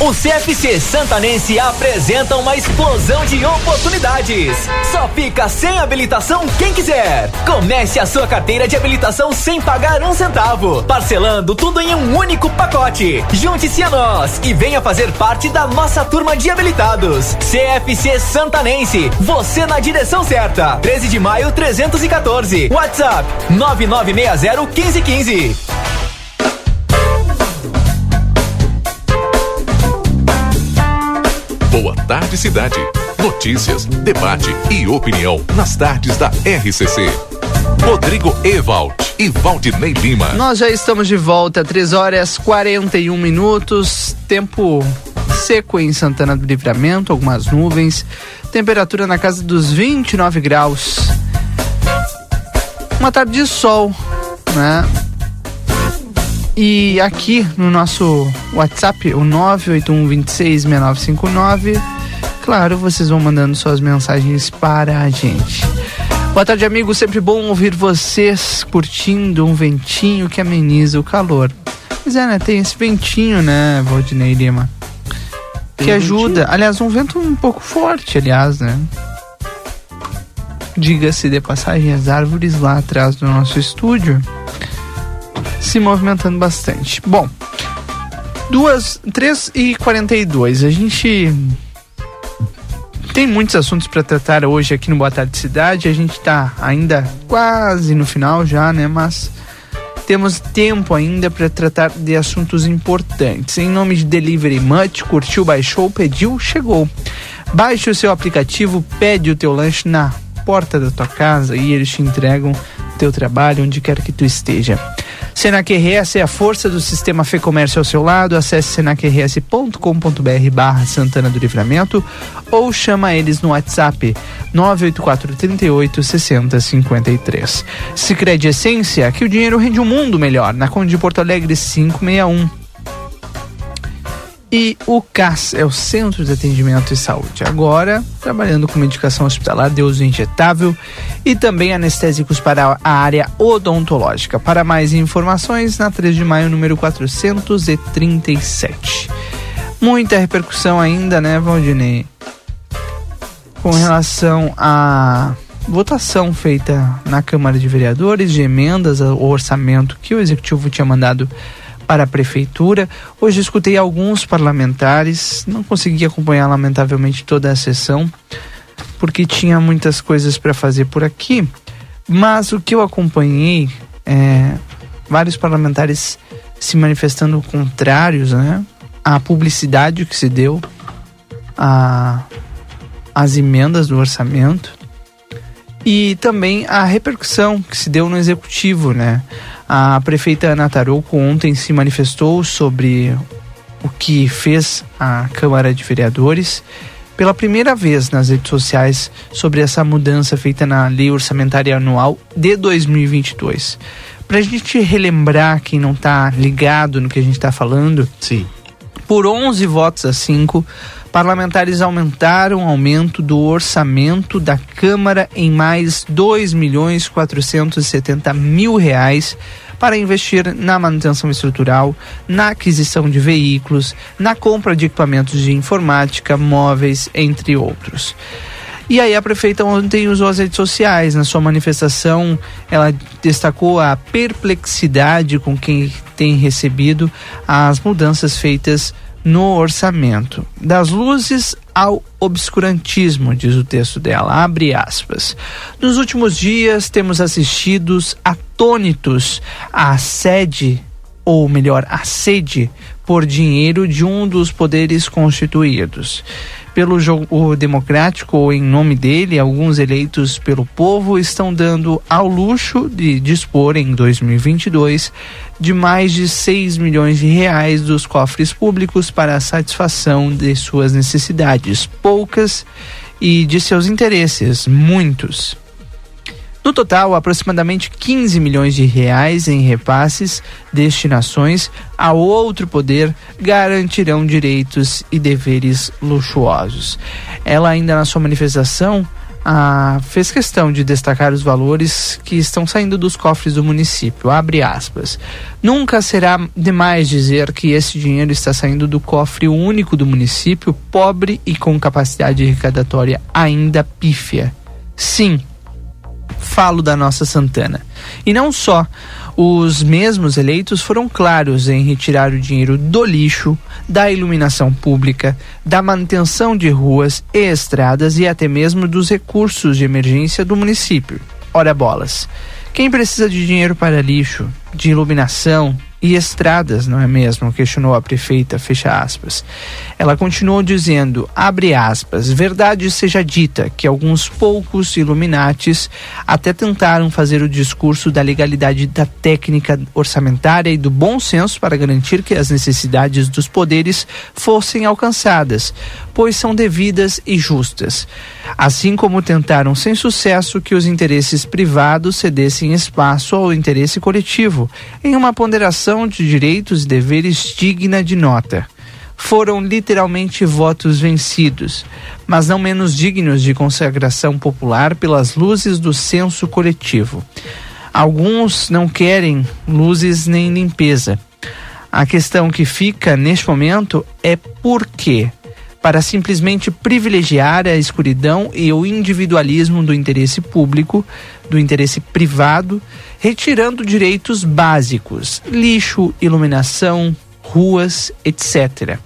O C F C Santanense apresenta uma explosão de oportunidades. Só fica sem habilitação quem quiser. Comece a sua carteira de habilitação sem pagar um centavo, parcelando tudo em um único pacote. Junte-se a nós e venha fazer parte da nossa turma de habilitados. C F C Santanense, você na direção certa. treze de maio trezentos e quatorze. WhatsApp nove nove seis zero um cinco um cinco. Boa tarde, cidade. Notícias, debate e opinião nas tardes da R C C. Rodrigo Ewald e Valdinei Lima. Nós já estamos de volta, três horas e quarenta e um minutos. Tempo seco em Santana do Livramento, algumas nuvens. Temperatura na casa dos vinte e nove graus. Uma tarde de sol, né? E aqui no nosso WhatsApp, o nove oito um, dois seis, seis nove cinco nove, claro, vocês vão mandando suas mensagens para a gente. Boa tarde, amigos, sempre bom ouvir vocês, curtindo um ventinho que ameniza o calor. Pois é, né, tem esse ventinho, né, Valdinei Lima, que tem ajuda, ventinho. Aliás, um vento um pouco forte, aliás, né, diga-se de passagem, as árvores lá atrás do nosso estúdio se movimentando bastante. Bom, três e quarenta e dois. A gente tem muitos assuntos para tratar hoje aqui no Boa Tarde Cidade. A gente tá ainda quase no final já, né? Mas temos tempo ainda para tratar de assuntos importantes. Em nome de Delivery Munch, curtiu, baixou, pediu, chegou. Baixe o seu aplicativo, pede o teu lanche na porta da tua casa e eles te entregam o teu trabalho, onde quer que tu esteja. Senac R S é a força do sistema Fê Comércio ao seu lado. Acesse senacrs.com.br barra Santana do Livramento ou chama eles no WhatsApp nove oito quatro, três oito, seis zero cinco três. Sicredi Essência, que o dinheiro rende um mundo melhor, na Conde de Porto Alegre quinhentos e sessenta e um. E o C A S é o Centro de Atendimento e Saúde, agora trabalhando com medicação hospitalar de uso injetável e também anestésicos para a área odontológica. Para mais informações, na três de maio, número quatrocentos e trinta e sete. Muita repercussão ainda, né, Valdinei? Com relação à votação feita na Câmara de Vereadores de emendas ao orçamento que o Executivo tinha mandado para a Prefeitura. Hoje escutei alguns parlamentares, não consegui acompanhar lamentavelmente toda a sessão, porque tinha muitas coisas para fazer por aqui, mas o que eu acompanhei, é, vários parlamentares se manifestando contrários, né, à publicidade que se deu a, às emendas do orçamento e também à repercussão que se deu no Executivo, né. A prefeita Ana Tarouco ontem se manifestou sobre o que fez a Câmara de Vereadores pela primeira vez nas redes sociais sobre essa mudança feita na Lei Orçamentária Anual de dois mil e vinte e dois. Para a gente relembrar quem não está ligado no que a gente está falando, sim, por onze votos a cinco, parlamentares aumentaram o aumento do orçamento da Câmara em mais dois milhões quatrocentos e setenta mil reais para investir na manutenção estrutural, na aquisição de veículos, na compra de equipamentos de informática, móveis, entre outros. E aí a prefeita ontem usou as redes sociais. Na sua manifestação, ela destacou a perplexidade com quem tem recebido as mudanças feitas no orçamento. Das luzes ao obscurantismo, diz o texto dela, abre aspas. Nos últimos dias temos assistido atônitos à sede, ou melhor, à sede por dinheiro de um dos poderes constituídos. pelo jogo democrático ou em nome dele, alguns eleitos pelo povo estão dando ao luxo de dispor em dois mil e vinte e dois de mais de seis milhões de reais dos cofres públicos para a satisfação de suas necessidades, poucas, e de seus interesses, muitos. No total, aproximadamente quinze milhões de reais em repasses, destinações a outro poder garantirão direitos e deveres luxuosos. Ela ainda na sua manifestação ah, fez questão de destacar os valores que estão saindo dos cofres do município, abre aspas. Nunca será demais dizer que esse dinheiro está saindo do cofre único do município, pobre e com capacidade arrecadatória ainda pífia. Sim, falo da nossa Santana. E não só, os mesmos eleitos foram claros em retirar o dinheiro do lixo, da iluminação pública, da manutenção de ruas e estradas e até mesmo dos recursos de emergência do município. Ora bolas, quem precisa de dinheiro para lixo, de iluminação e estradas, não é mesmo? Questionou a prefeita, fecha aspas. Ela continuou dizendo, abre aspas, verdade seja dita que alguns poucos iluminatis até tentaram fazer o discurso da legalidade da técnica orçamentária e do bom senso para garantir que as necessidades dos poderes fossem alcançadas, pois são devidas e justas. Assim como tentaram sem sucesso que os interesses privados cedessem espaço ao interesse coletivo, em uma ponderação de direitos e deveres digna de nota. Foram literalmente votos vencidos, mas não menos dignos de consagração popular pelas luzes do senso coletivo. Alguns não querem luzes nem limpeza. A questão que fica neste momento é por quê? Para simplesmente privilegiar a escuridão e o individualismo do interesse público, do interesse privado, retirando direitos básicos, lixo, iluminação, ruas, etcétera.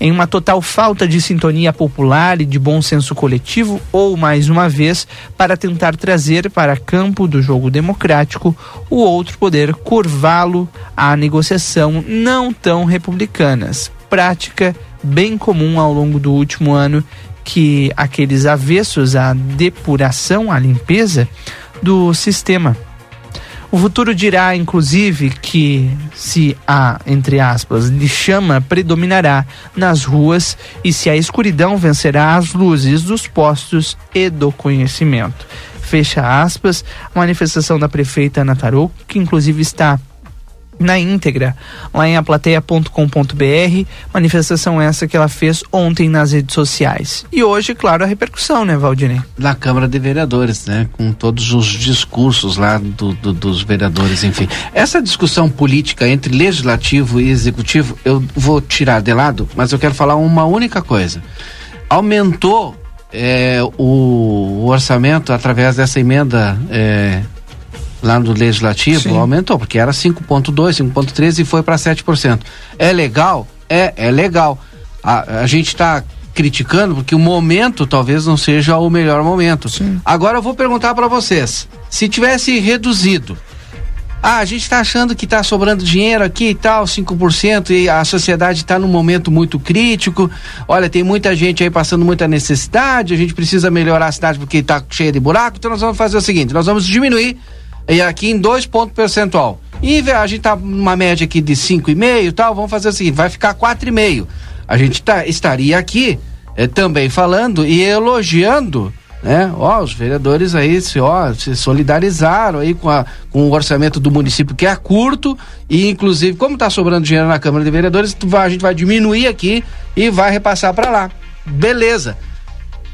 Em uma total falta de sintonia popular e de bom senso coletivo, ou mais uma vez, para tentar trazer para campo do jogo democrático o outro poder, curvá-lo à negociação não tão republicanas, prática bem comum ao longo do último ano que aqueles avessos à depuração, à limpeza do sistema. O futuro dirá, inclusive, que se a, entre aspas, lixama predominará nas ruas e se a escuridão vencerá as luzes dos postos e do conhecimento. Fecha aspas, a manifestação da prefeita Ana Tarô, que inclusive está na íntegra, lá em a plateia ponto com ponto b r, manifestação essa que ela fez ontem nas redes sociais. E hoje, claro, a repercussão, né, Valdinei? Na Câmara de Vereadores, né, com todos os discursos lá do, do, dos vereadores, enfim. Essa discussão política entre legislativo e executivo, eu vou tirar de lado, mas eu quero falar uma única coisa. Aumentou é, o, o orçamento através dessa emenda... É, lá no legislativo, sim, aumentou, porque era cinco vírgula dois, cinco vírgula três e foi para sete por cento. É legal? É, é legal. A, a gente está criticando porque o momento talvez não seja o melhor momento. Sim. Agora eu vou perguntar para vocês, se tivesse reduzido, ah, a gente está achando que está sobrando dinheiro aqui e tal, cinco por cento, e a sociedade está num momento muito crítico, olha, tem muita gente aí passando muita necessidade, a gente precisa melhorar a cidade porque está cheia de buraco, então nós vamos fazer o seguinte, nós vamos diminuir e aqui em dois pontos percentual. E a gente tá numa média aqui de cinco vírgula cinco e tal, vamos fazer o seguinte, vai ficar quatro vírgula cinco. A gente tá, estaria aqui é, também falando e elogiando, né? Ó, os vereadores aí se, ó, se solidarizaram aí com, a, com o orçamento do município que é curto e inclusive, como tá sobrando dinheiro na Câmara de Vereadores, a gente vai diminuir aqui e vai repassar para lá. Beleza.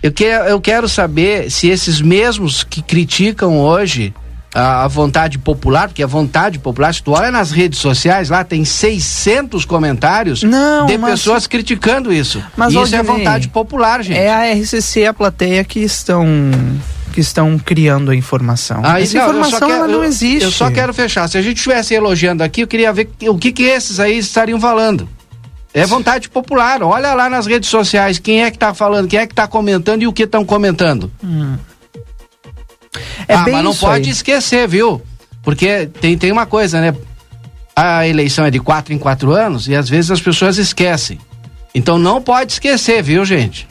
Eu, que, eu quero saber se esses mesmos que criticam hoje a vontade popular, porque a vontade popular, se tu olha nas redes sociais, lá tem seiscentos comentários não, de mas... pessoas criticando isso. Mas isso Aldinei, é vontade popular, gente. É a R C C e a plateia que estão, que estão criando a informação. Ah, essa não, informação quero, ela não existe. Eu só quero fechar. Se a gente estivesse elogiando aqui, eu queria ver o que, que esses aí estariam falando. É vontade popular. Olha lá nas redes sociais quem é que tá falando, quem é que tá comentando e o que estão comentando. Hum. É ah, bem mas não pode aí esquecer, viu? Porque tem, tem uma coisa, né? A eleição é de quatro em quatro anos e às vezes as pessoas esquecem. Então não pode esquecer, viu, gente?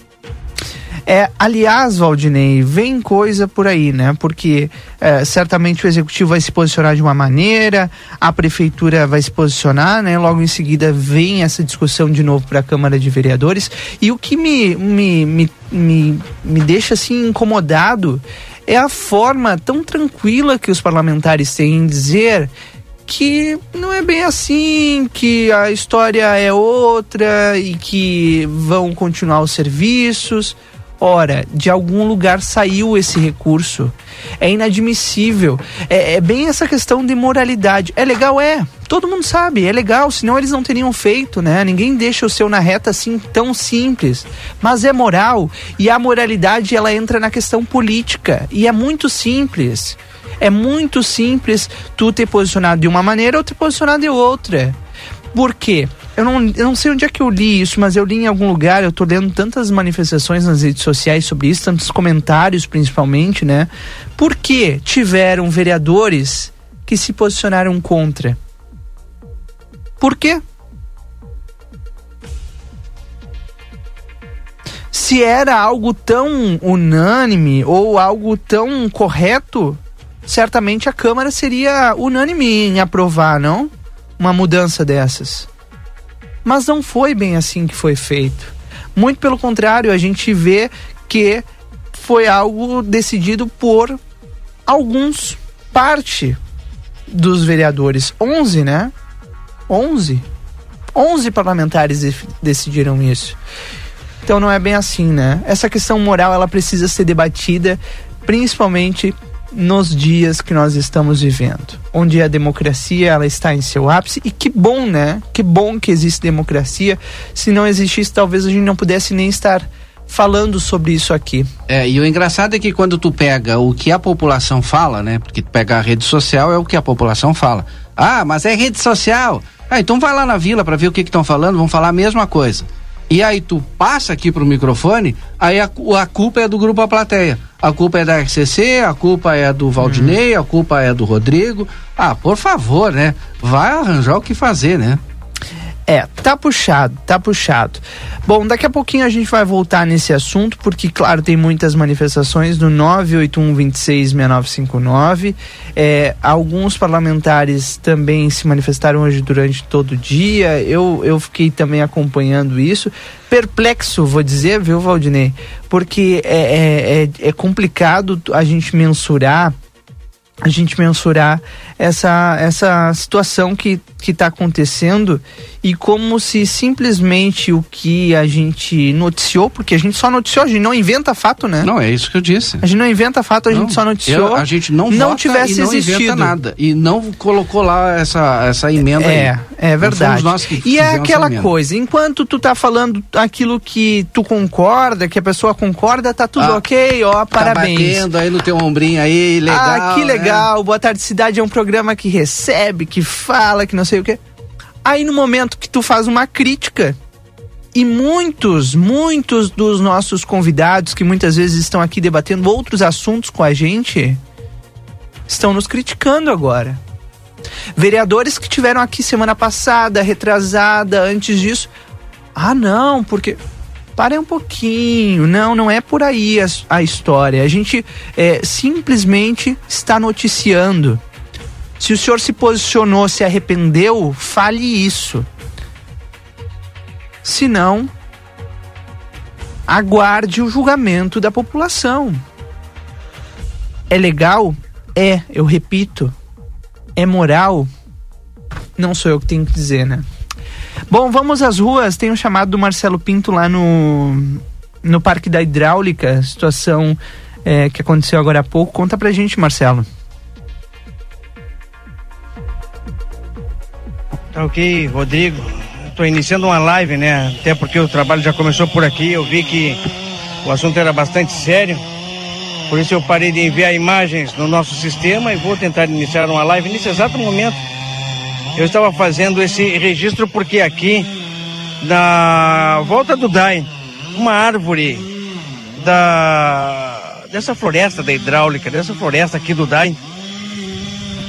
É, aliás, Valdinei, vem coisa por aí, né? Porque é, certamente o executivo vai se posicionar de uma maneira, a prefeitura vai se posicionar, né? Logo em seguida vem essa discussão de novo para a Câmara de Vereadores. E o que me, me, me, me, me deixa assim incomodado é a forma tão tranquila que os parlamentares têm em dizer que não é bem assim, que a história é outra e que vão continuar os serviços. Ora, de algum lugar saiu esse recurso. É inadmissível. É, é bem essa questão de moralidade. É legal, é. Todo mundo sabe, é legal, senão eles não teriam feito, né? Ninguém deixa o seu na reta assim tão simples. Mas é moral, e a moralidade ela entra na questão política. E é muito simples. É muito simples tu ter posicionado de uma maneira ou ter posicionado de outra. Por quê? Eu não, eu não sei onde é que eu li isso, mas eu li em algum lugar, eu tô lendo tantas manifestações nas redes sociais sobre isso, tantos comentários principalmente, né? Por que tiveram vereadores que se posicionaram contra? Por quê? Se era algo tão unânime ou algo tão correto, certamente a Câmara seria unânime em aprovar, não? Uma mudança dessas. Mas não foi bem assim que foi feito. Muito pelo contrário, a gente vê que foi algo decidido por alguns, parte dos vereadores. onze, né? onze. onze parlamentares decidiram isso. Então não é bem assim, né? Essa questão moral, ela precisa ser debatida, principalmente nos dias que nós estamos vivendo, onde a democracia ela está em seu ápice, e que bom, né? Que bom que existe democracia. Se não existisse, talvez a gente não pudesse nem estar falando sobre isso aqui. É, e o engraçado é que quando tu pega o que a população fala, né? Porque tu pega a rede social, é o que a população fala. Ah, mas é rede social. Ah, então vai lá na vila para ver o que estão falando, vão falar a mesma coisa. E aí tu passa aqui pro microfone, aí a, a culpa é do Grupo A Plateia. A culpa é da R C C, a culpa é do Valdinei, hum. a culpa é do Rodrigo. Ah, por favor, né? Vai arranjar o que fazer, né? É, tá puxado, tá puxado. Bom, daqui a pouquinho a gente vai voltar nesse assunto, porque, claro, tem muitas manifestações no nove oito um, vinte e seis, seis nove cinco nove. É, alguns parlamentares também se manifestaram hoje durante todo o dia. Eu, eu fiquei também acompanhando isso. Perplexo, vou dizer, viu, Valdinei? Porque é, é, é complicado a gente mensurar a gente mensurar essa, essa situação que está acontecendo, e como se simplesmente o que a gente noticiou, porque a gente só noticiou, a gente não inventa fato, né? Não, é isso que eu disse. A gente não inventa fato, a não, gente só noticiou. Eu, a gente não, não tivesse e não existido. Inventa nada. E não colocou lá essa, essa emenda é, aí. É, é verdade. E é aquela coisa, enquanto tu tá falando aquilo que tu concorda, que a pessoa concorda, tá tudo ah, ok, ó, tá parabéns. Tá batendo aí no teu ombrinho aí, legal. Ah, que legal. Boa Tarde Cidade é um programa que recebe, que fala, que não sei o quê. Aí no momento que tu faz uma crítica, e muitos, muitos dos nossos convidados que muitas vezes estão aqui debatendo outros assuntos com a gente, estão nos criticando agora. Vereadores que tiveram aqui semana passada, retrasada, antes disso. Ah, não, porque... Parem um pouquinho, não, não é por aí a, a história. A gente é, simplesmente está noticiando. Se o senhor se posicionou, se arrependeu, fale isso. Se não, aguarde o julgamento da população. É legal? É, eu repito. É moral? Não sou eu que tenho que dizer, né? Bom, vamos às ruas. Tem um chamado do Marcelo Pinto lá no, no Parque da Hidráulica, situação é, que aconteceu agora há pouco. Conta pra gente, Marcelo. Tá ok, Rodrigo. Tô iniciando uma live, né? Até porque o trabalho já começou por aqui. Eu vi que o assunto era bastante sério. Por isso eu parei de enviar imagens no nosso sistema e vou tentar iniciar uma live nesse exato momento. Eu estava fazendo esse registro porque aqui, na volta do D A I, uma árvore da, dessa floresta da hidráulica, dessa floresta aqui do D A I,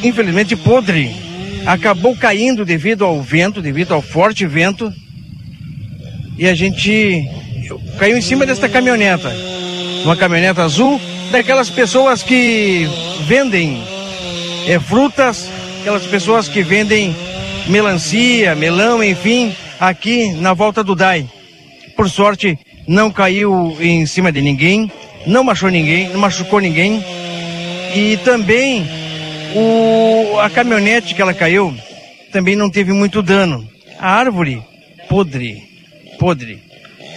infelizmente podre, acabou caindo devido ao vento, devido ao forte vento, e a gente caiu em cima desta caminhoneta. numa caminhoneta azul, daquelas pessoas que vendem é, frutas, aquelas pessoas que vendem melancia, melão, enfim, aqui na volta do D A I. Por sorte, não caiu em cima de ninguém, não machucou ninguém, não machucou ninguém. E também o, a caminhonete que ela caiu também não teve muito dano. A árvore, podre, podre.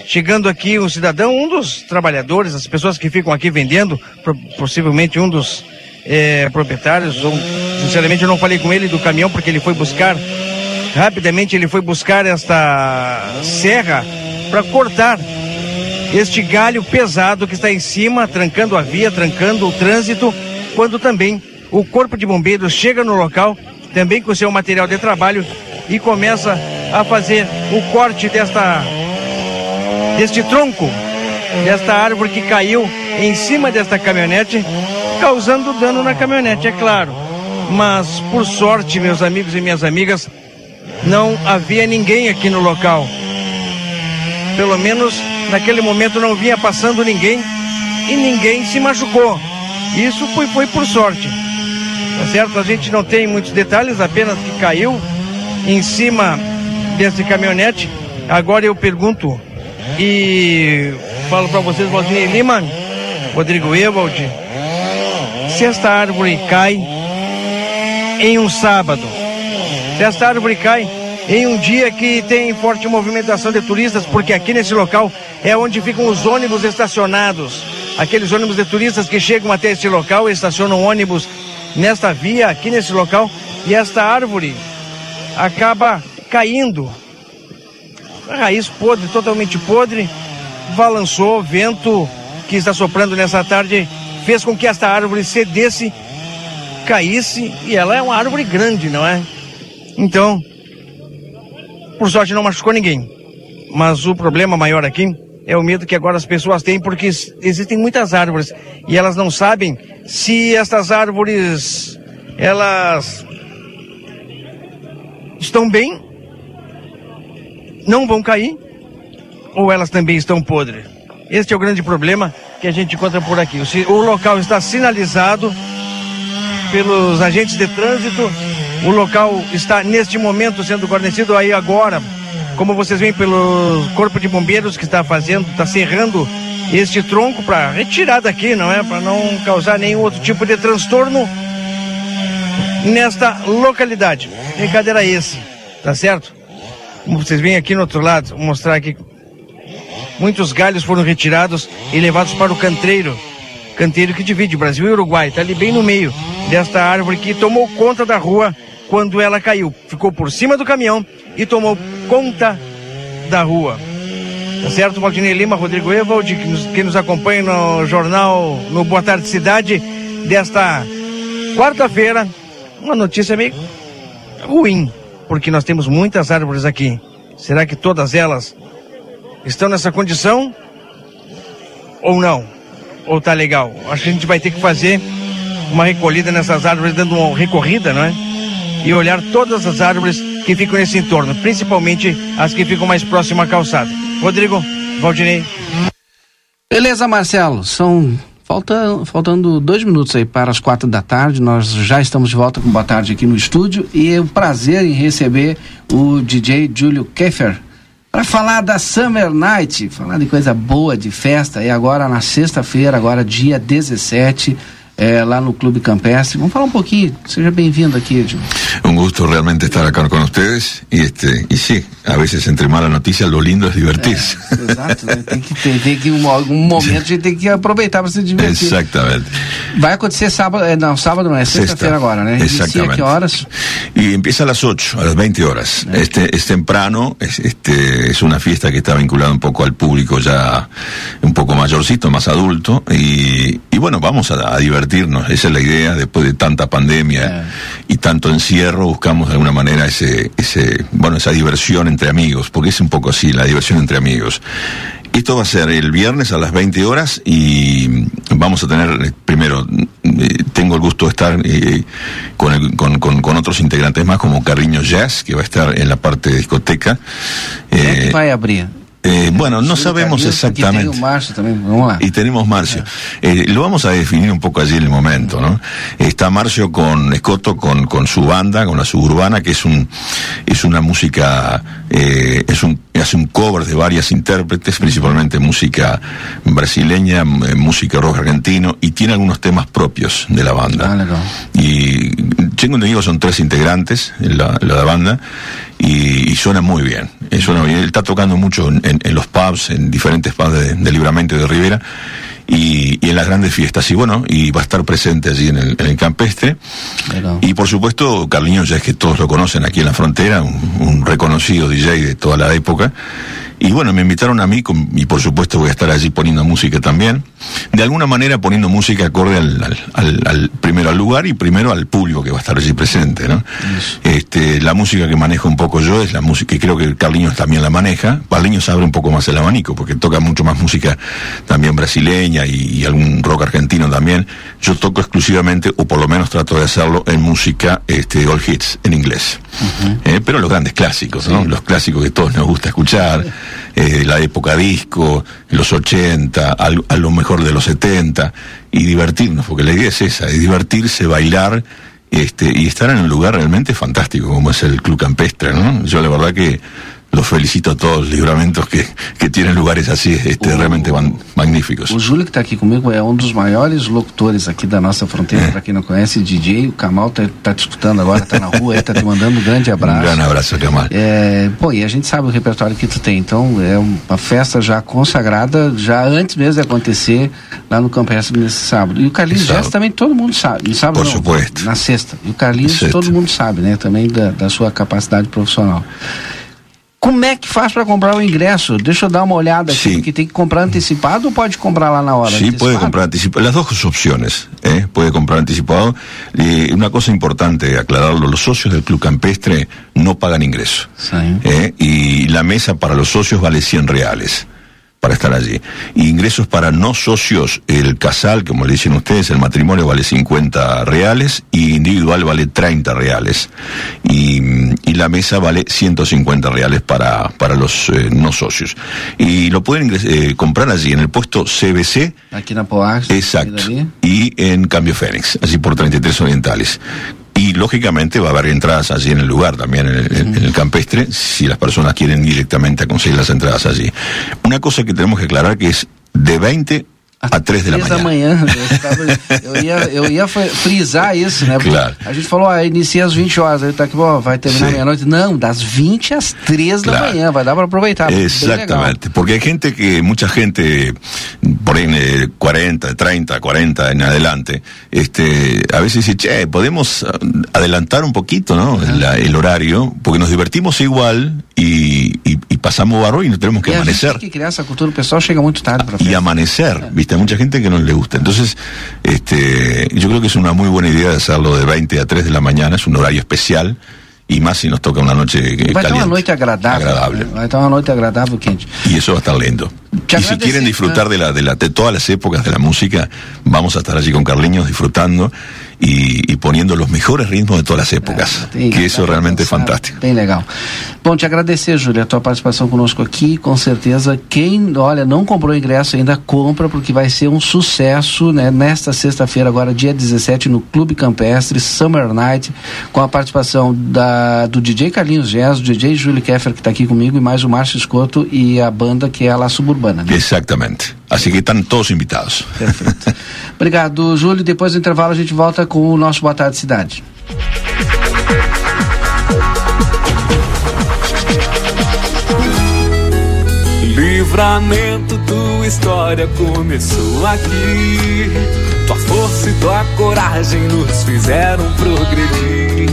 Chegando aqui um cidadão, um dos trabalhadores, as pessoas que ficam aqui vendendo, possivelmente um dos é, proprietários, ou, sinceramente eu não falei com ele do caminhão, porque ele foi buscar, rapidamente ele foi buscar esta serra para cortar este galho pesado que está em cima, trancando a via, trancando o trânsito, quando também o corpo de bombeiros chega no local, também com seu material de trabalho, e começa a fazer o corte desta, deste tronco, desta árvore que caiu em cima desta caminhonete, causando dano na caminhonete, é claro. Mas, por sorte, meus amigos e minhas amigas, não havia ninguém aqui no local. Pelo menos, naquele momento não vinha passando ninguém e ninguém se machucou. Isso foi, foi por sorte. Tá certo? A gente não tem muitos detalhes, apenas que caiu em cima desse caminhonete. Agora eu pergunto e falo para vocês, Valdinei Lima, Rodrigo Ewald, se esta árvore cai em um sábado, se esta árvore cai em um dia que tem forte movimentação de turistas, porque aqui nesse local é onde ficam os ônibus estacionados, aqueles ônibus de turistas que chegam até este local, estacionam ônibus nesta via, aqui nesse local, e esta árvore acaba caindo. A raiz podre, totalmente podre, balançou, o vento que está soprando nessa tarde fez com que esta árvore cedesse, caísse, e ela é uma árvore grande, não é? Então, por sorte não machucou ninguém, mas o problema maior aqui é o medo que agora as pessoas têm, porque existem muitas árvores e elas não sabem se estas árvores, elas estão bem, não vão cair, ou elas também estão podres. Este é o grande problema que a gente encontra por aqui. O, o local está sinalizado pelos agentes de trânsito, o local está neste momento sendo guarnecido aí agora, como vocês veem, pelo Corpo de Bombeiros, que está fazendo, está serrando este tronco para retirar daqui, não é? Para não causar nenhum outro tipo de transtorno nesta localidade. Brincadeira esse, tá certo? Como vocês veem aqui no outro lado, vou mostrar aqui. Muitos galhos foram retirados e levados para o canteiro. Canteiro que divide Brasil e Uruguai. Está ali bem no meio desta árvore que tomou conta da rua quando ela caiu. Ficou por cima do caminhão e tomou conta da rua. Tá certo, Valdinei Lima, Rodrigo Ewald, que nos, que nos acompanha no jornal, no Boa Tarde Cidade, desta quarta-feira. Uma notícia meio ruim, porque nós temos muitas árvores aqui. Será que todas elas estão nessa condição? Ou não? Ou tá legal? Acho que a gente vai ter que fazer uma recolhida nessas árvores, dando uma recorrida, não é? E olhar todas as árvores que ficam nesse entorno, principalmente as que ficam mais próximas à calçada. Rodrigo, Valdinei. Beleza, Marcelo. São... Falta, faltando dois minutos aí para as quatro da tarde, nós já estamos de volta com Boa Tarde aqui no estúdio, e é um prazer em receber o D J Júlio Keffer para falar da Summer Night, falar de coisa boa, de festa, e agora na sexta-feira, agora dia dezessete, é, lá no Clube Campestre. Vamos falar um pouquinho, seja bem-vindo aqui, Edil. Un gusto realmente estar acá con ustedes, y este, y sí, a veces entre malas noticias lo lindo es divertirse. É, exato, né? Tem que ter, tem que um, algum momento a gente tem que aproveitar para se divertir. Exatamente. Vai acontecer sábado, não, sábado não, é sexta-feira agora, né? Exatamente. Que horas? Y empieza a las ocho, a las veinte horas. É. Este, es temprano, es, este, es una fiesta que está vinculada un poco al público ya un poco mayorcito, más adulto, y, y bueno, vamos a, a divertirnos. Esa es la idea, después de tanta pandemia sí. y tanto encierro, buscamos de alguna manera ese, ese, bueno, esa diversión entre amigos, porque es un poco así, la diversión entre amigos. Esto va a ser el viernes a las veinte horas y vamos a tener, primero, eh, tengo el gusto de estar eh, con, el, con, con, con otros integrantes más, como Carlinhos Géz, que va a estar en la parte de discoteca. Eh, ¿Qué va a abrir? Eh, bueno, no sabemos exactamente. Y Marcio también, vamos a... Y tenemos Marcio. Eh, lo vamos a definir un poco allí en el momento, ¿no? Está Marcio con Scotto, con, con su banda, con la Suburbana, que es un es una música, eh, es un hace un cover de varias intérpretes, principalmente música brasileña, música rock argentino, y tiene algunos temas propios de la banda. Claro. Y tengo entendido que son tres integrantes la, la banda, y, y suena muy bien. Suena muy bien. Él está tocando mucho en, en, en los pubs, en diferentes pubs de, de Livramento y de Rivera, y, y en las grandes fiestas. Y bueno, y va a estar presente allí en el, en el Campestre. Pero... Y por supuesto, Carlinhos Géz, que todos lo conocen aquí en la frontera, un, un reconocido D J de toda la época. Y bueno, me invitaron a mí, con, y por supuesto voy a estar allí poniendo música también. De alguna manera poniendo música acorde al, al, al, al primero al lugar y primero al público que va a estar allí presente, ¿no? Yes. Este, la música que manejo un poco yo es la música, que creo que Carlinhos también la maneja. Carlinhos abre un poco más el abanico, porque toca mucho más música también brasileña y, y algún rock argentino también. Yo toco exclusivamente, o por lo menos trato de hacerlo, en música este, all hits, en inglés. Uh-huh. eh, pero los grandes clásicos, sí. ¿No? Los clásicos que todos nos gusta escuchar. Eh, la época disco, los ochenta, al, a lo mejor de los setenta, y divertirnos, porque la idea es esa, es divertirse, bailar, este, y estar en un lugar realmente fantástico como es el Club Campestre, ¿no? Yo la verdad que los felicito a todos los livramentos que, que tienen lugares así, este, o, realmente man, magníficos. O Júlio, que está aqui comigo, é um dos maiores locutores aqui da nossa fronteira, é. Para quem não conhece, D J, o Kamal tá, tá te escutando agora, tá na rua, ele tá te mandando um grande abraço. Um grande abraço, Kamal. É, pô, e a gente sabe o repertório que tu tem, então é uma festa já consagrada, já antes mesmo de acontecer, lá no Campestre nesse sábado. E o Carlinhos Géz também todo mundo sabe, no sábado Por não, supuesto. na sexta. E o Carlinhos todo mundo sabe, né, também da, da sua capacidade profissional. Como é que faz para comprar o ingresso? Deixa eu dar uma olhada aqui, sí. Que tem que comprar antecipado ou pode comprar lá na hora? Sí, antecipado? Puede comprar anticipado. Las dos opciones, ¿eh? Puede comprar anticipado. Eh, una cosa importante aclararlo, los socios del Club Campestre no pagan ingreso. Sí. ¿Eh? Y la mesa para los socios vale cien reales. Para estar allí. Y ingresos para no socios, el casal, como le dicen ustedes, el matrimonio vale cincuenta reales y individual vale treinta reales. Y, y la mesa vale ciento cincuenta reales para, para los eh, no socios. Y lo pueden ingres- eh, comprar allí en el puesto C B C. Aquí en Apoax. Exacto. Y en Cambio Fénix, allí por treinta y tres orientales. Y lógicamente va a haber entradas allí en el lugar también, en el, uh-huh. en el Campestre, si las personas quieren directamente a conseguir las entradas allí. Una cosa que tenemos que aclarar que es de veinte a três da manhã. manhã eu, tava, eu, ia, eu ia frisar isso, né? Porque claro. A gente falou, ah, inicia às vinte horas, aí tá aqui, bom, vai terminar meia-noite. Não, das vinte às três claro. Da manhã, vai dar para aproveitar. Exatamente, porque hay gente que, mucha gente, por ahí cuarenta, treinta, cuarenta en adelante, este, a veces dice, che, podemos adelantar un poquito, ¿no? La, el horario, porque nos divertimos igual y, y, y pasamos barro y no tenemos que y amanecer. A gente que crea essa cultura, o pessoal chega muito tarde para festa. Y amanecer, é. ¿Viste? Hay mucha gente que no le gusta. Entonces, este, yo creo que es una muy buena idea de hacerlo de veinte a três de la mañana, es un horario especial, y más si nos toca una noche caliente. Va a estar una noche agradable. agradable. Va a estar una noche agradable, quente. Y eso va a estar lindo. Y si quieren disfrutar de, la, de, la, de todas las épocas de la música, vamos a estar allí con Carlinhos disfrutando y, y poniendo los mejores ritmos de todas las épocas, é, que isso realmente é fantástico. Bem legal. Bom, te agradecer, Júlia, a tua participação conosco aqui, com certeza, quem, olha, não comprou ingresso ainda, compra, porque vai ser um sucesso, né, nesta sexta-feira, agora dia dezessete, no Clube Campestre, Summer Night, com a participação da, do D J Carlinhos Géz, do D J Júlio Keffer, que está aqui comigo, e mais o Márcio Scotto e a banda que é a La Suburbana. Exatamente. Assim que estão todos invitados. Perfeito. Obrigado, Júlio. Depois do intervalo a gente volta com o nosso Boa Tarde Cidade. Livramento, tua história começou aqui. Tua força e tua coragem nos fizeram progredir.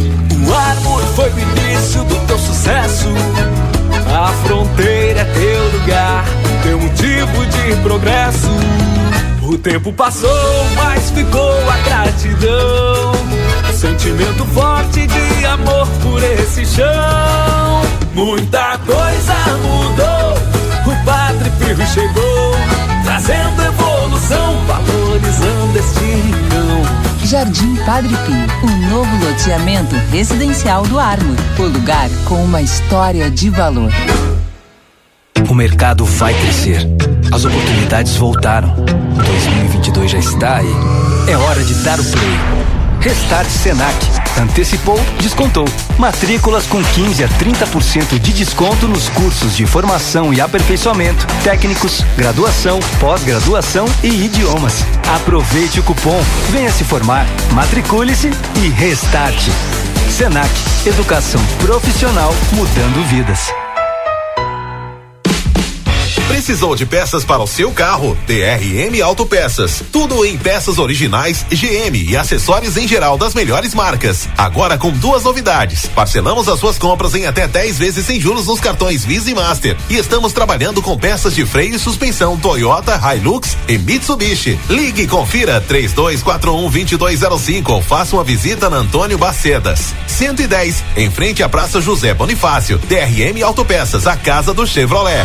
O amor foi o início do teu sucesso. A fronteira é teu lugar, teu motivo de progresso. O tempo passou, mas ficou a gratidão. Sentimento forte de amor por esse chão. Muita coisa mudou, o Padre Pio chegou, trazendo evolução, valorizando este irmão. Jardim Padre Pio, o novo loteamento residencial do Ármor, o lugar com uma história de valor. O mercado vai crescer. As oportunidades voltaram. dois mil e vinte e dois já está aí. É hora de dar o play. Restart Senac. Antecipou, descontou. Matrículas com quinze a trinta por cento de desconto nos cursos de formação e aperfeiçoamento, técnicos, graduação, pós-graduação e idiomas. Aproveite o cupom, venha se formar, matricule-se e restarte. Senac, educação profissional mudando vidas. Precisou de peças para o seu carro? D R M Autopeças. Tudo em peças originais, G M e acessórios em geral das melhores marcas. Agora com duas novidades. Parcelamos as suas compras em até dez vezes sem juros nos cartões Visa e Master. E estamos trabalhando com peças de freio e suspensão Toyota, Hilux e Mitsubishi. Ligue e confira três dois quatro um, dois dois zero cinco ou faça uma visita na Antônio Bacedas. cento e dez, em frente à Praça José Bonifácio. D R M Autopeças, a casa do Chevrolet.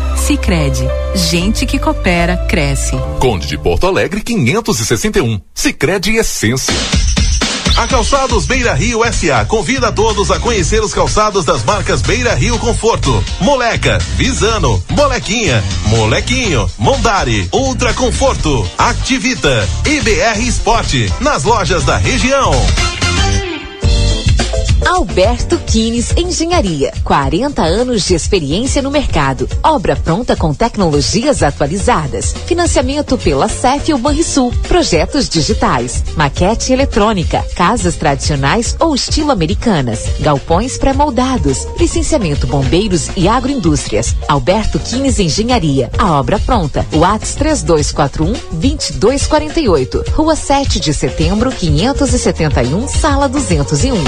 Sicredi, gente que coopera, cresce. Conde de Porto Alegre, quinhentos e sessenta e um. Sicredi Essência. A Calçados Beira Rio S A convida a todos a conhecer os calçados das marcas Beira Rio Conforto, Moleca, Visano, Molequinha, Molequinho, Mondari, Ultra Conforto, Activita, I B R Esporte, nas lojas da região. Alberto Quines Engenharia, quarenta anos de experiência no mercado, obra pronta com tecnologias atualizadas, financiamento pela S E F e o Banrisul, projetos digitais, maquete eletrônica, casas tradicionais ou estilo americanas, galpões pré-moldados, licenciamento bombeiros e agroindústrias. Alberto Quines Engenharia, a obra pronta, WhatsApp três dois quatro um, dois dois quatro oito, Rua sete de Setembro, quinhentos e setenta e um, Sala duzentos e um.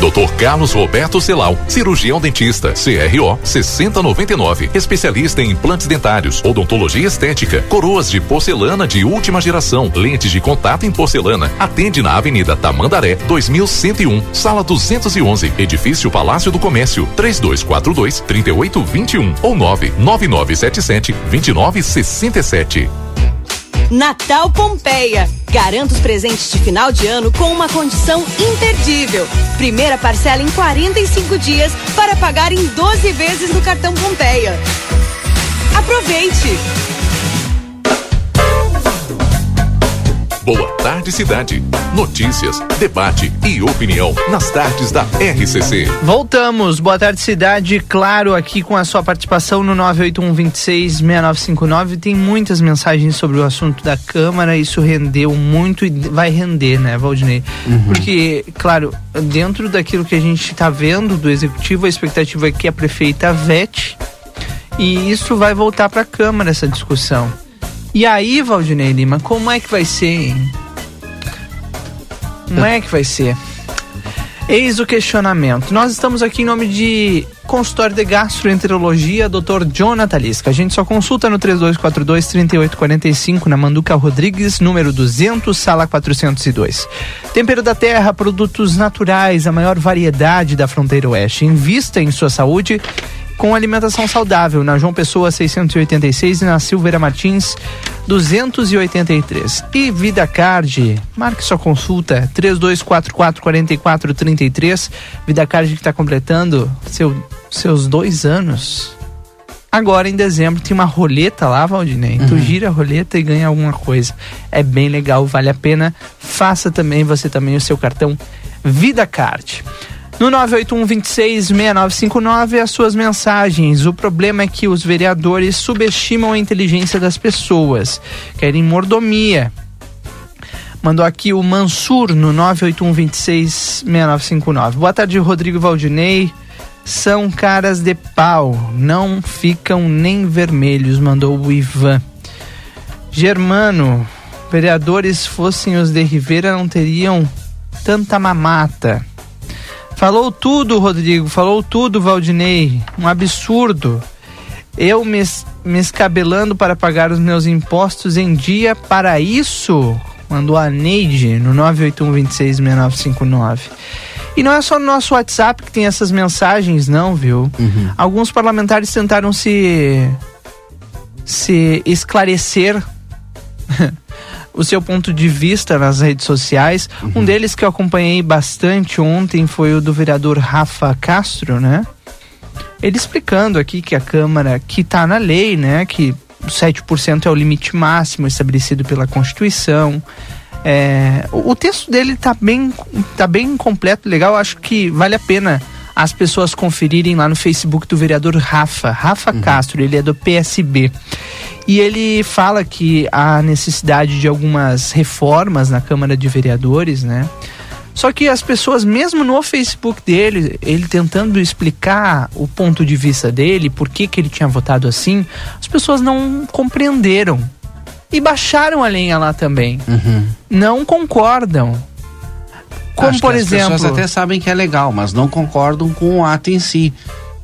doutor Carlos Roberto Celal, cirurgião dentista, C R O sessenta e noventa e nove, especialista em implantes dentários, odontologia estética, coroas de porcelana de última geração, lentes de contato em porcelana. Atende na Avenida Tamandaré, dois mil cento e um, Sala duzentos e onze, Edifício Palácio do Comércio, três dois quatro dois, três oito dois um ou nove nove nove sete sete, dois nove seis sete. Natal Pompeia. Garanta os presentes de final de ano com uma condição imperdível. Primeira parcela em quarenta e cinco dias para pagar em doze vezes no cartão Pompeia. Aproveite! Boa tarde, cidade. Notícias, debate e opinião nas tardes da R C C. Voltamos. Boa tarde, cidade. Claro, aqui com a sua participação no nove oito um, dois seis, seis nove cinco nove. Tem muitas mensagens sobre o assunto da Câmara. Isso rendeu muito e vai render, né, Valdinei? Uhum. Porque, claro, dentro daquilo que a gente está vendo do Executivo, a expectativa é que a prefeita vete e isso vai voltar para a Câmara, essa discussão. E aí, Valdinei Lima, como é que vai ser, hein? Como é que vai ser? Eis o questionamento. Nós estamos aqui em nome de consultório de gastroenterologia, doutor Jonathan Lisca. A gente só consulta no três dois quatro dois, três oito quatro cinco, na Manduca Rodrigues, número duzentos, Sala quatrocentos e dois. Tempero da Terra, produtos naturais, a maior variedade da fronteira oeste. Invista em sua saúde com alimentação saudável, na João Pessoa seiscentos e oitenta e seis e na Silveira Martins duzentos e oitenta e três. E Vida Card, marque sua consulta três dois quatro quatro, quatro quatro três três. Vida Card que está completando seu, seus dois anos. Agora em dezembro tem uma roleta lá, Valdinei. Uhum. Tu gira a roleta e ganha alguma coisa. É bem legal, vale a pena. Faça também você também o seu cartão Vida Card. No nove oito um, dois seis, seis nove cinco nove, as suas mensagens. O problema é que os vereadores subestimam a inteligência das pessoas. Querem mordomia. Mandou aqui o Mansur no nove oito um, dois seis, seis nove cinco nove. Boa tarde, Rodrigo Valdinei. São caras de pau. Não ficam nem vermelhos, mandou o Ivan. Germano, vereadores fossem os de Rivera não teriam tanta mamata. Falou tudo, Rodrigo, falou tudo, Valdinei, um absurdo. eu me, me escabelando para pagar os meus impostos em dia para isso? Mandou a Neide no nove oito um, dois seis, seis nove cinco nove. E não é só no nosso WhatsApp que tem essas mensagens, não, viu? Uhum. Alguns parlamentares tentaram se... se esclarecer o seu ponto de vista nas redes sociais. Uhum. Um deles que eu acompanhei bastante ontem foi o do vereador Rafa Castro, né? Ele explicando aqui que a Câmara, que tá na lei, né? Que sete por cento é o limite máximo estabelecido pela Constituição. É, o texto dele tá bem, tá bem completo, legal. Acho que vale a pena as pessoas conferirem lá no Facebook do vereador Rafa, Rafa uhum. Castro. Ele é do P S B. E ele fala que há necessidade de algumas reformas na Câmara de Vereadores, né? Só que as pessoas, mesmo no Facebook dele, ele tentando explicar o ponto de vista dele, por que que ele tinha votado assim, as pessoas não compreenderam. E baixaram a lenha lá também. Uhum. Não concordam. Como, acho, por exemplo... As pessoas até sabem que é legal, mas não concordam com o ato em si,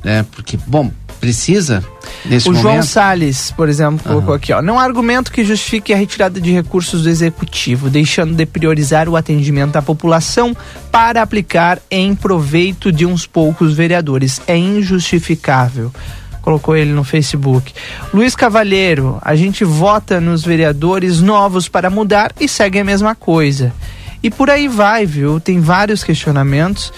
né? Porque, bom, precisa nesse momento. O João Salles, por exemplo, colocou uhum. aqui, ó. Não há argumento que justifique a retirada de recursos do Executivo, deixando de priorizar o atendimento à população para aplicar em proveito de uns poucos vereadores. É injustificável. Colocou ele no Facebook. Luiz Cavalheiro, a gente vota nos vereadores novos para mudar e segue a mesma coisa. E por aí vai, viu? Tem vários questionamentos.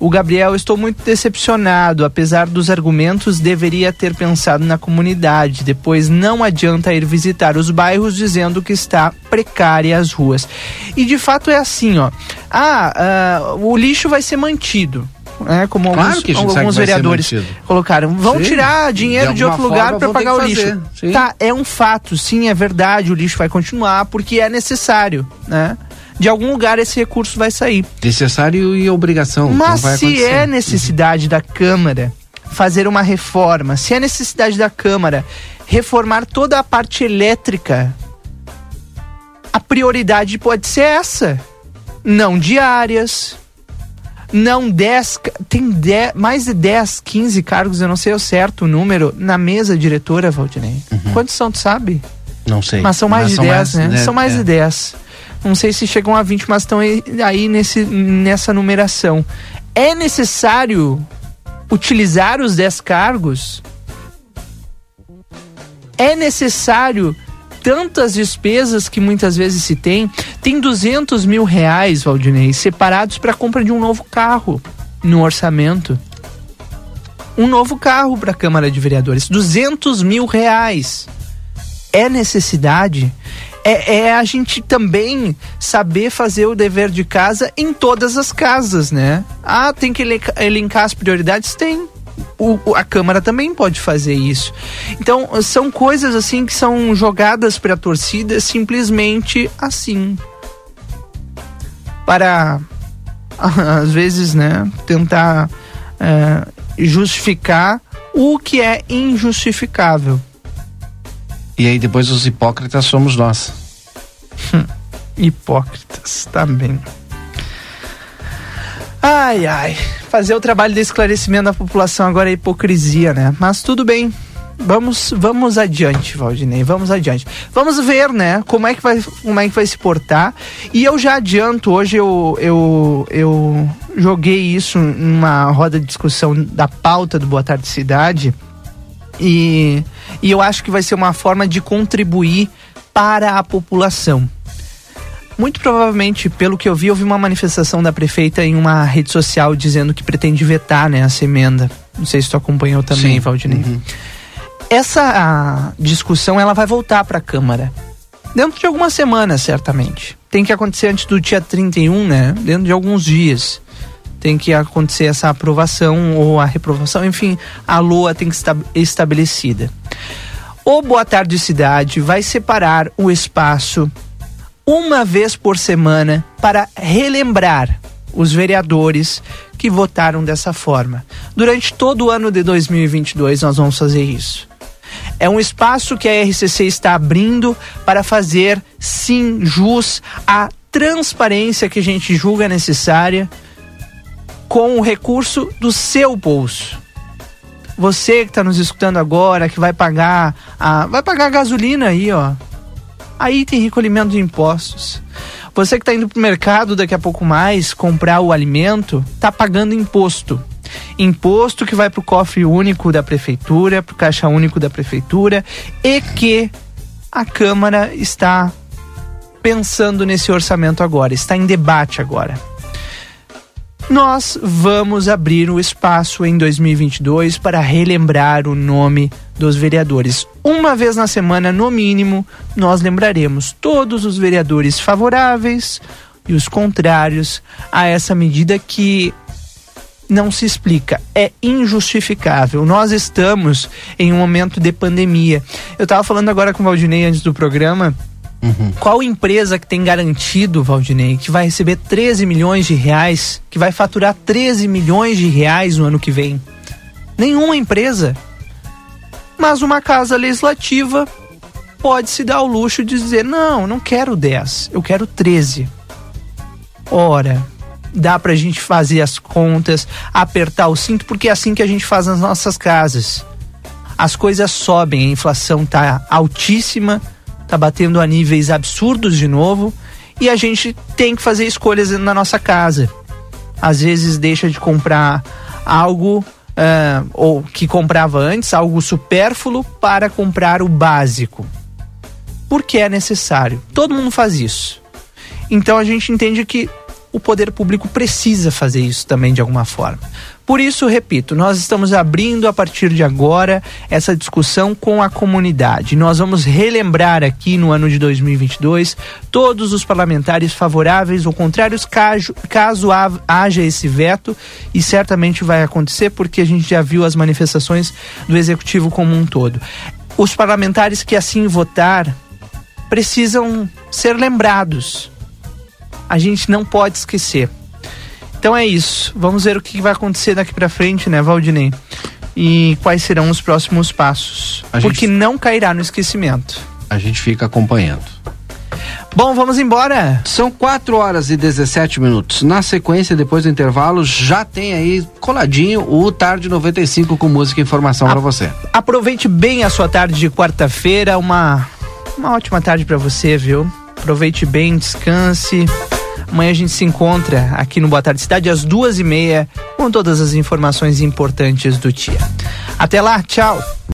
O Gabriel, estou muito decepcionado. Apesar dos argumentos, deveria ter pensado na comunidade. Depois não adianta ir visitar os bairros dizendo que está precária as ruas. E de fato é assim, ó. Ah, uh, o lixo vai ser mantido. É, como claro alguns, que alguns vereadores colocaram, vão sim, tirar dinheiro de, de outro lugar para pagar o lixo. Sim. Tá, é um fato, sim, é verdade, o lixo vai continuar porque é necessário, né? De algum lugar esse recurso vai sair. Necessário e obrigação. Mas vai se acontecer. É necessidade uhum. da Câmara fazer uma reforma, se é necessidade da Câmara reformar toda a parte elétrica, a prioridade pode ser essa, não de áreas. Não, dez, tem dez, mais de dez, quinze cargos, eu não sei o certo número, na mesa diretora, Valdinei. Uhum. Quantos são, tu sabe? Não sei. Mas são mais mas de são dez, mais, né? né? São mais é. de dez. Não sei se chegam a vinte, mas estão aí nesse, nessa numeração. É necessário utilizar os dez cargos? É necessário tantas despesas que muitas vezes se tem? Tem duzentos mil reais, Valdinei, separados para a compra de um novo carro no orçamento. Um novo carro para a Câmara de Vereadores. duzentos mil reais. É necessidade? É, é a gente também saber fazer o dever de casa em todas as casas, né? Ah, tem que elencar as prioridades? Tem. O, a Câmara também pode fazer isso. Então, são coisas assim que são jogadas para a torcida simplesmente assim. Para, às vezes, né, tentar é, justificar o que é injustificável. E aí depois os hipócritas somos nós. Hum, hipócritas, tá bem. Ai, ai. Fazer o trabalho de esclarecimento da população agora é hipocrisia, né? Mas tudo bem. Vamos, vamos adiante, Valdinei. Vamos adiante. Vamos ver, né? Como é que vai, como é que vai se portar. E eu já adianto. Hoje eu, eu, eu joguei isso numa roda de discussão da pauta do Boa Tarde Cidade. E, e eu acho que vai ser uma forma de contribuir para a população. Muito provavelmente, pelo que eu vi, houve uma manifestação da prefeita em uma rede social dizendo que pretende vetar, né, essa emenda. Não sei se tu acompanhou também, sim, Valdinei. Uhum. Essa discussão, ela vai voltar para a Câmara. Dentro de algumas semanas, certamente. Tem que acontecer antes do dia trinta e um, né? Dentro de alguns dias. Tem que acontecer essa aprovação ou a reprovação. Enfim, a LOA tem que estar estabelecida. O Boa Tarde Cidade vai separar o espaço uma vez por semana para relembrar os vereadores que votaram dessa forma. Durante todo o ano de dois mil e vinte e dois nós vamos fazer isso. É um espaço que a R C C está abrindo para fazer, sim, jus à transparência que a gente julga necessária com o recurso do seu bolso. Você que tá nos escutando agora, que vai pagar a, vai pagar a gasolina aí, ó. Aí tem recolhimento de impostos. Você que tá indo pro mercado daqui a pouco mais comprar o alimento, tá pagando imposto. Imposto que vai pro cofre único da prefeitura, pro caixa único da prefeitura, e que a Câmara está pensando nesse orçamento agora, está em debate agora. Nós vamos abrir o espaço em dois mil e vinte e dois para relembrar o nome dos vereadores. Uma vez na semana, no mínimo, nós lembraremos todos os vereadores favoráveis e os contrários a essa medida que não se explica, é injustificável. Nós estamos em um momento de pandemia. Eu estava falando agora com o Valdinei antes do programa. Uhum. Qual empresa que tem garantido, Valdinei, que vai receber treze milhões de reais, que vai faturar treze milhões de reais no ano que vem? Nenhuma empresa. Mas uma casa legislativa pode se dar ao luxo de dizer: não, não quero dez, eu quero treze. Ora, dá pra gente fazer as contas, apertar o cinto, porque é assim que a gente faz nas nossas casas. As coisas sobem, a inflação tá altíssima, tá batendo a níveis absurdos de novo, e a gente tem que fazer escolhas na nossa casa. Às vezes deixa de comprar algo uh, ou que comprava antes, algo supérfluo, para comprar o básico, porque é necessário. Todo mundo faz isso. Então a gente entende que o poder público precisa fazer isso também de alguma forma. Por isso, repito, nós estamos abrindo a partir de agora essa discussão com a comunidade. Nós vamos relembrar aqui no ano de dois mil e vinte e dois todos os parlamentares favoráveis ou contrários, caso, caso haja esse veto, e certamente vai acontecer, porque a gente já viu as manifestações do executivo como um todo. Os parlamentares que assim votar precisam ser lembrados. A gente não pode esquecer. Então é isso. Vamos ver o que vai acontecer daqui pra frente, né, Valdinei? E quais serão os próximos passos. A Porque gente... não cairá no esquecimento. A gente fica acompanhando. Bom, vamos embora. São quatro horas e dezessete minutos. Na sequência, depois do intervalo, já tem aí coladinho o Tarde noventa e cinco com música e informação a... pra você. Aproveite bem a sua tarde de quarta-feira. Uma, uma ótima tarde pra você, viu? Aproveite bem, descanse. Amanhã a gente se encontra aqui no Boa Tarde Cidade às duas e meia com todas as informações importantes do dia. Até lá, tchau!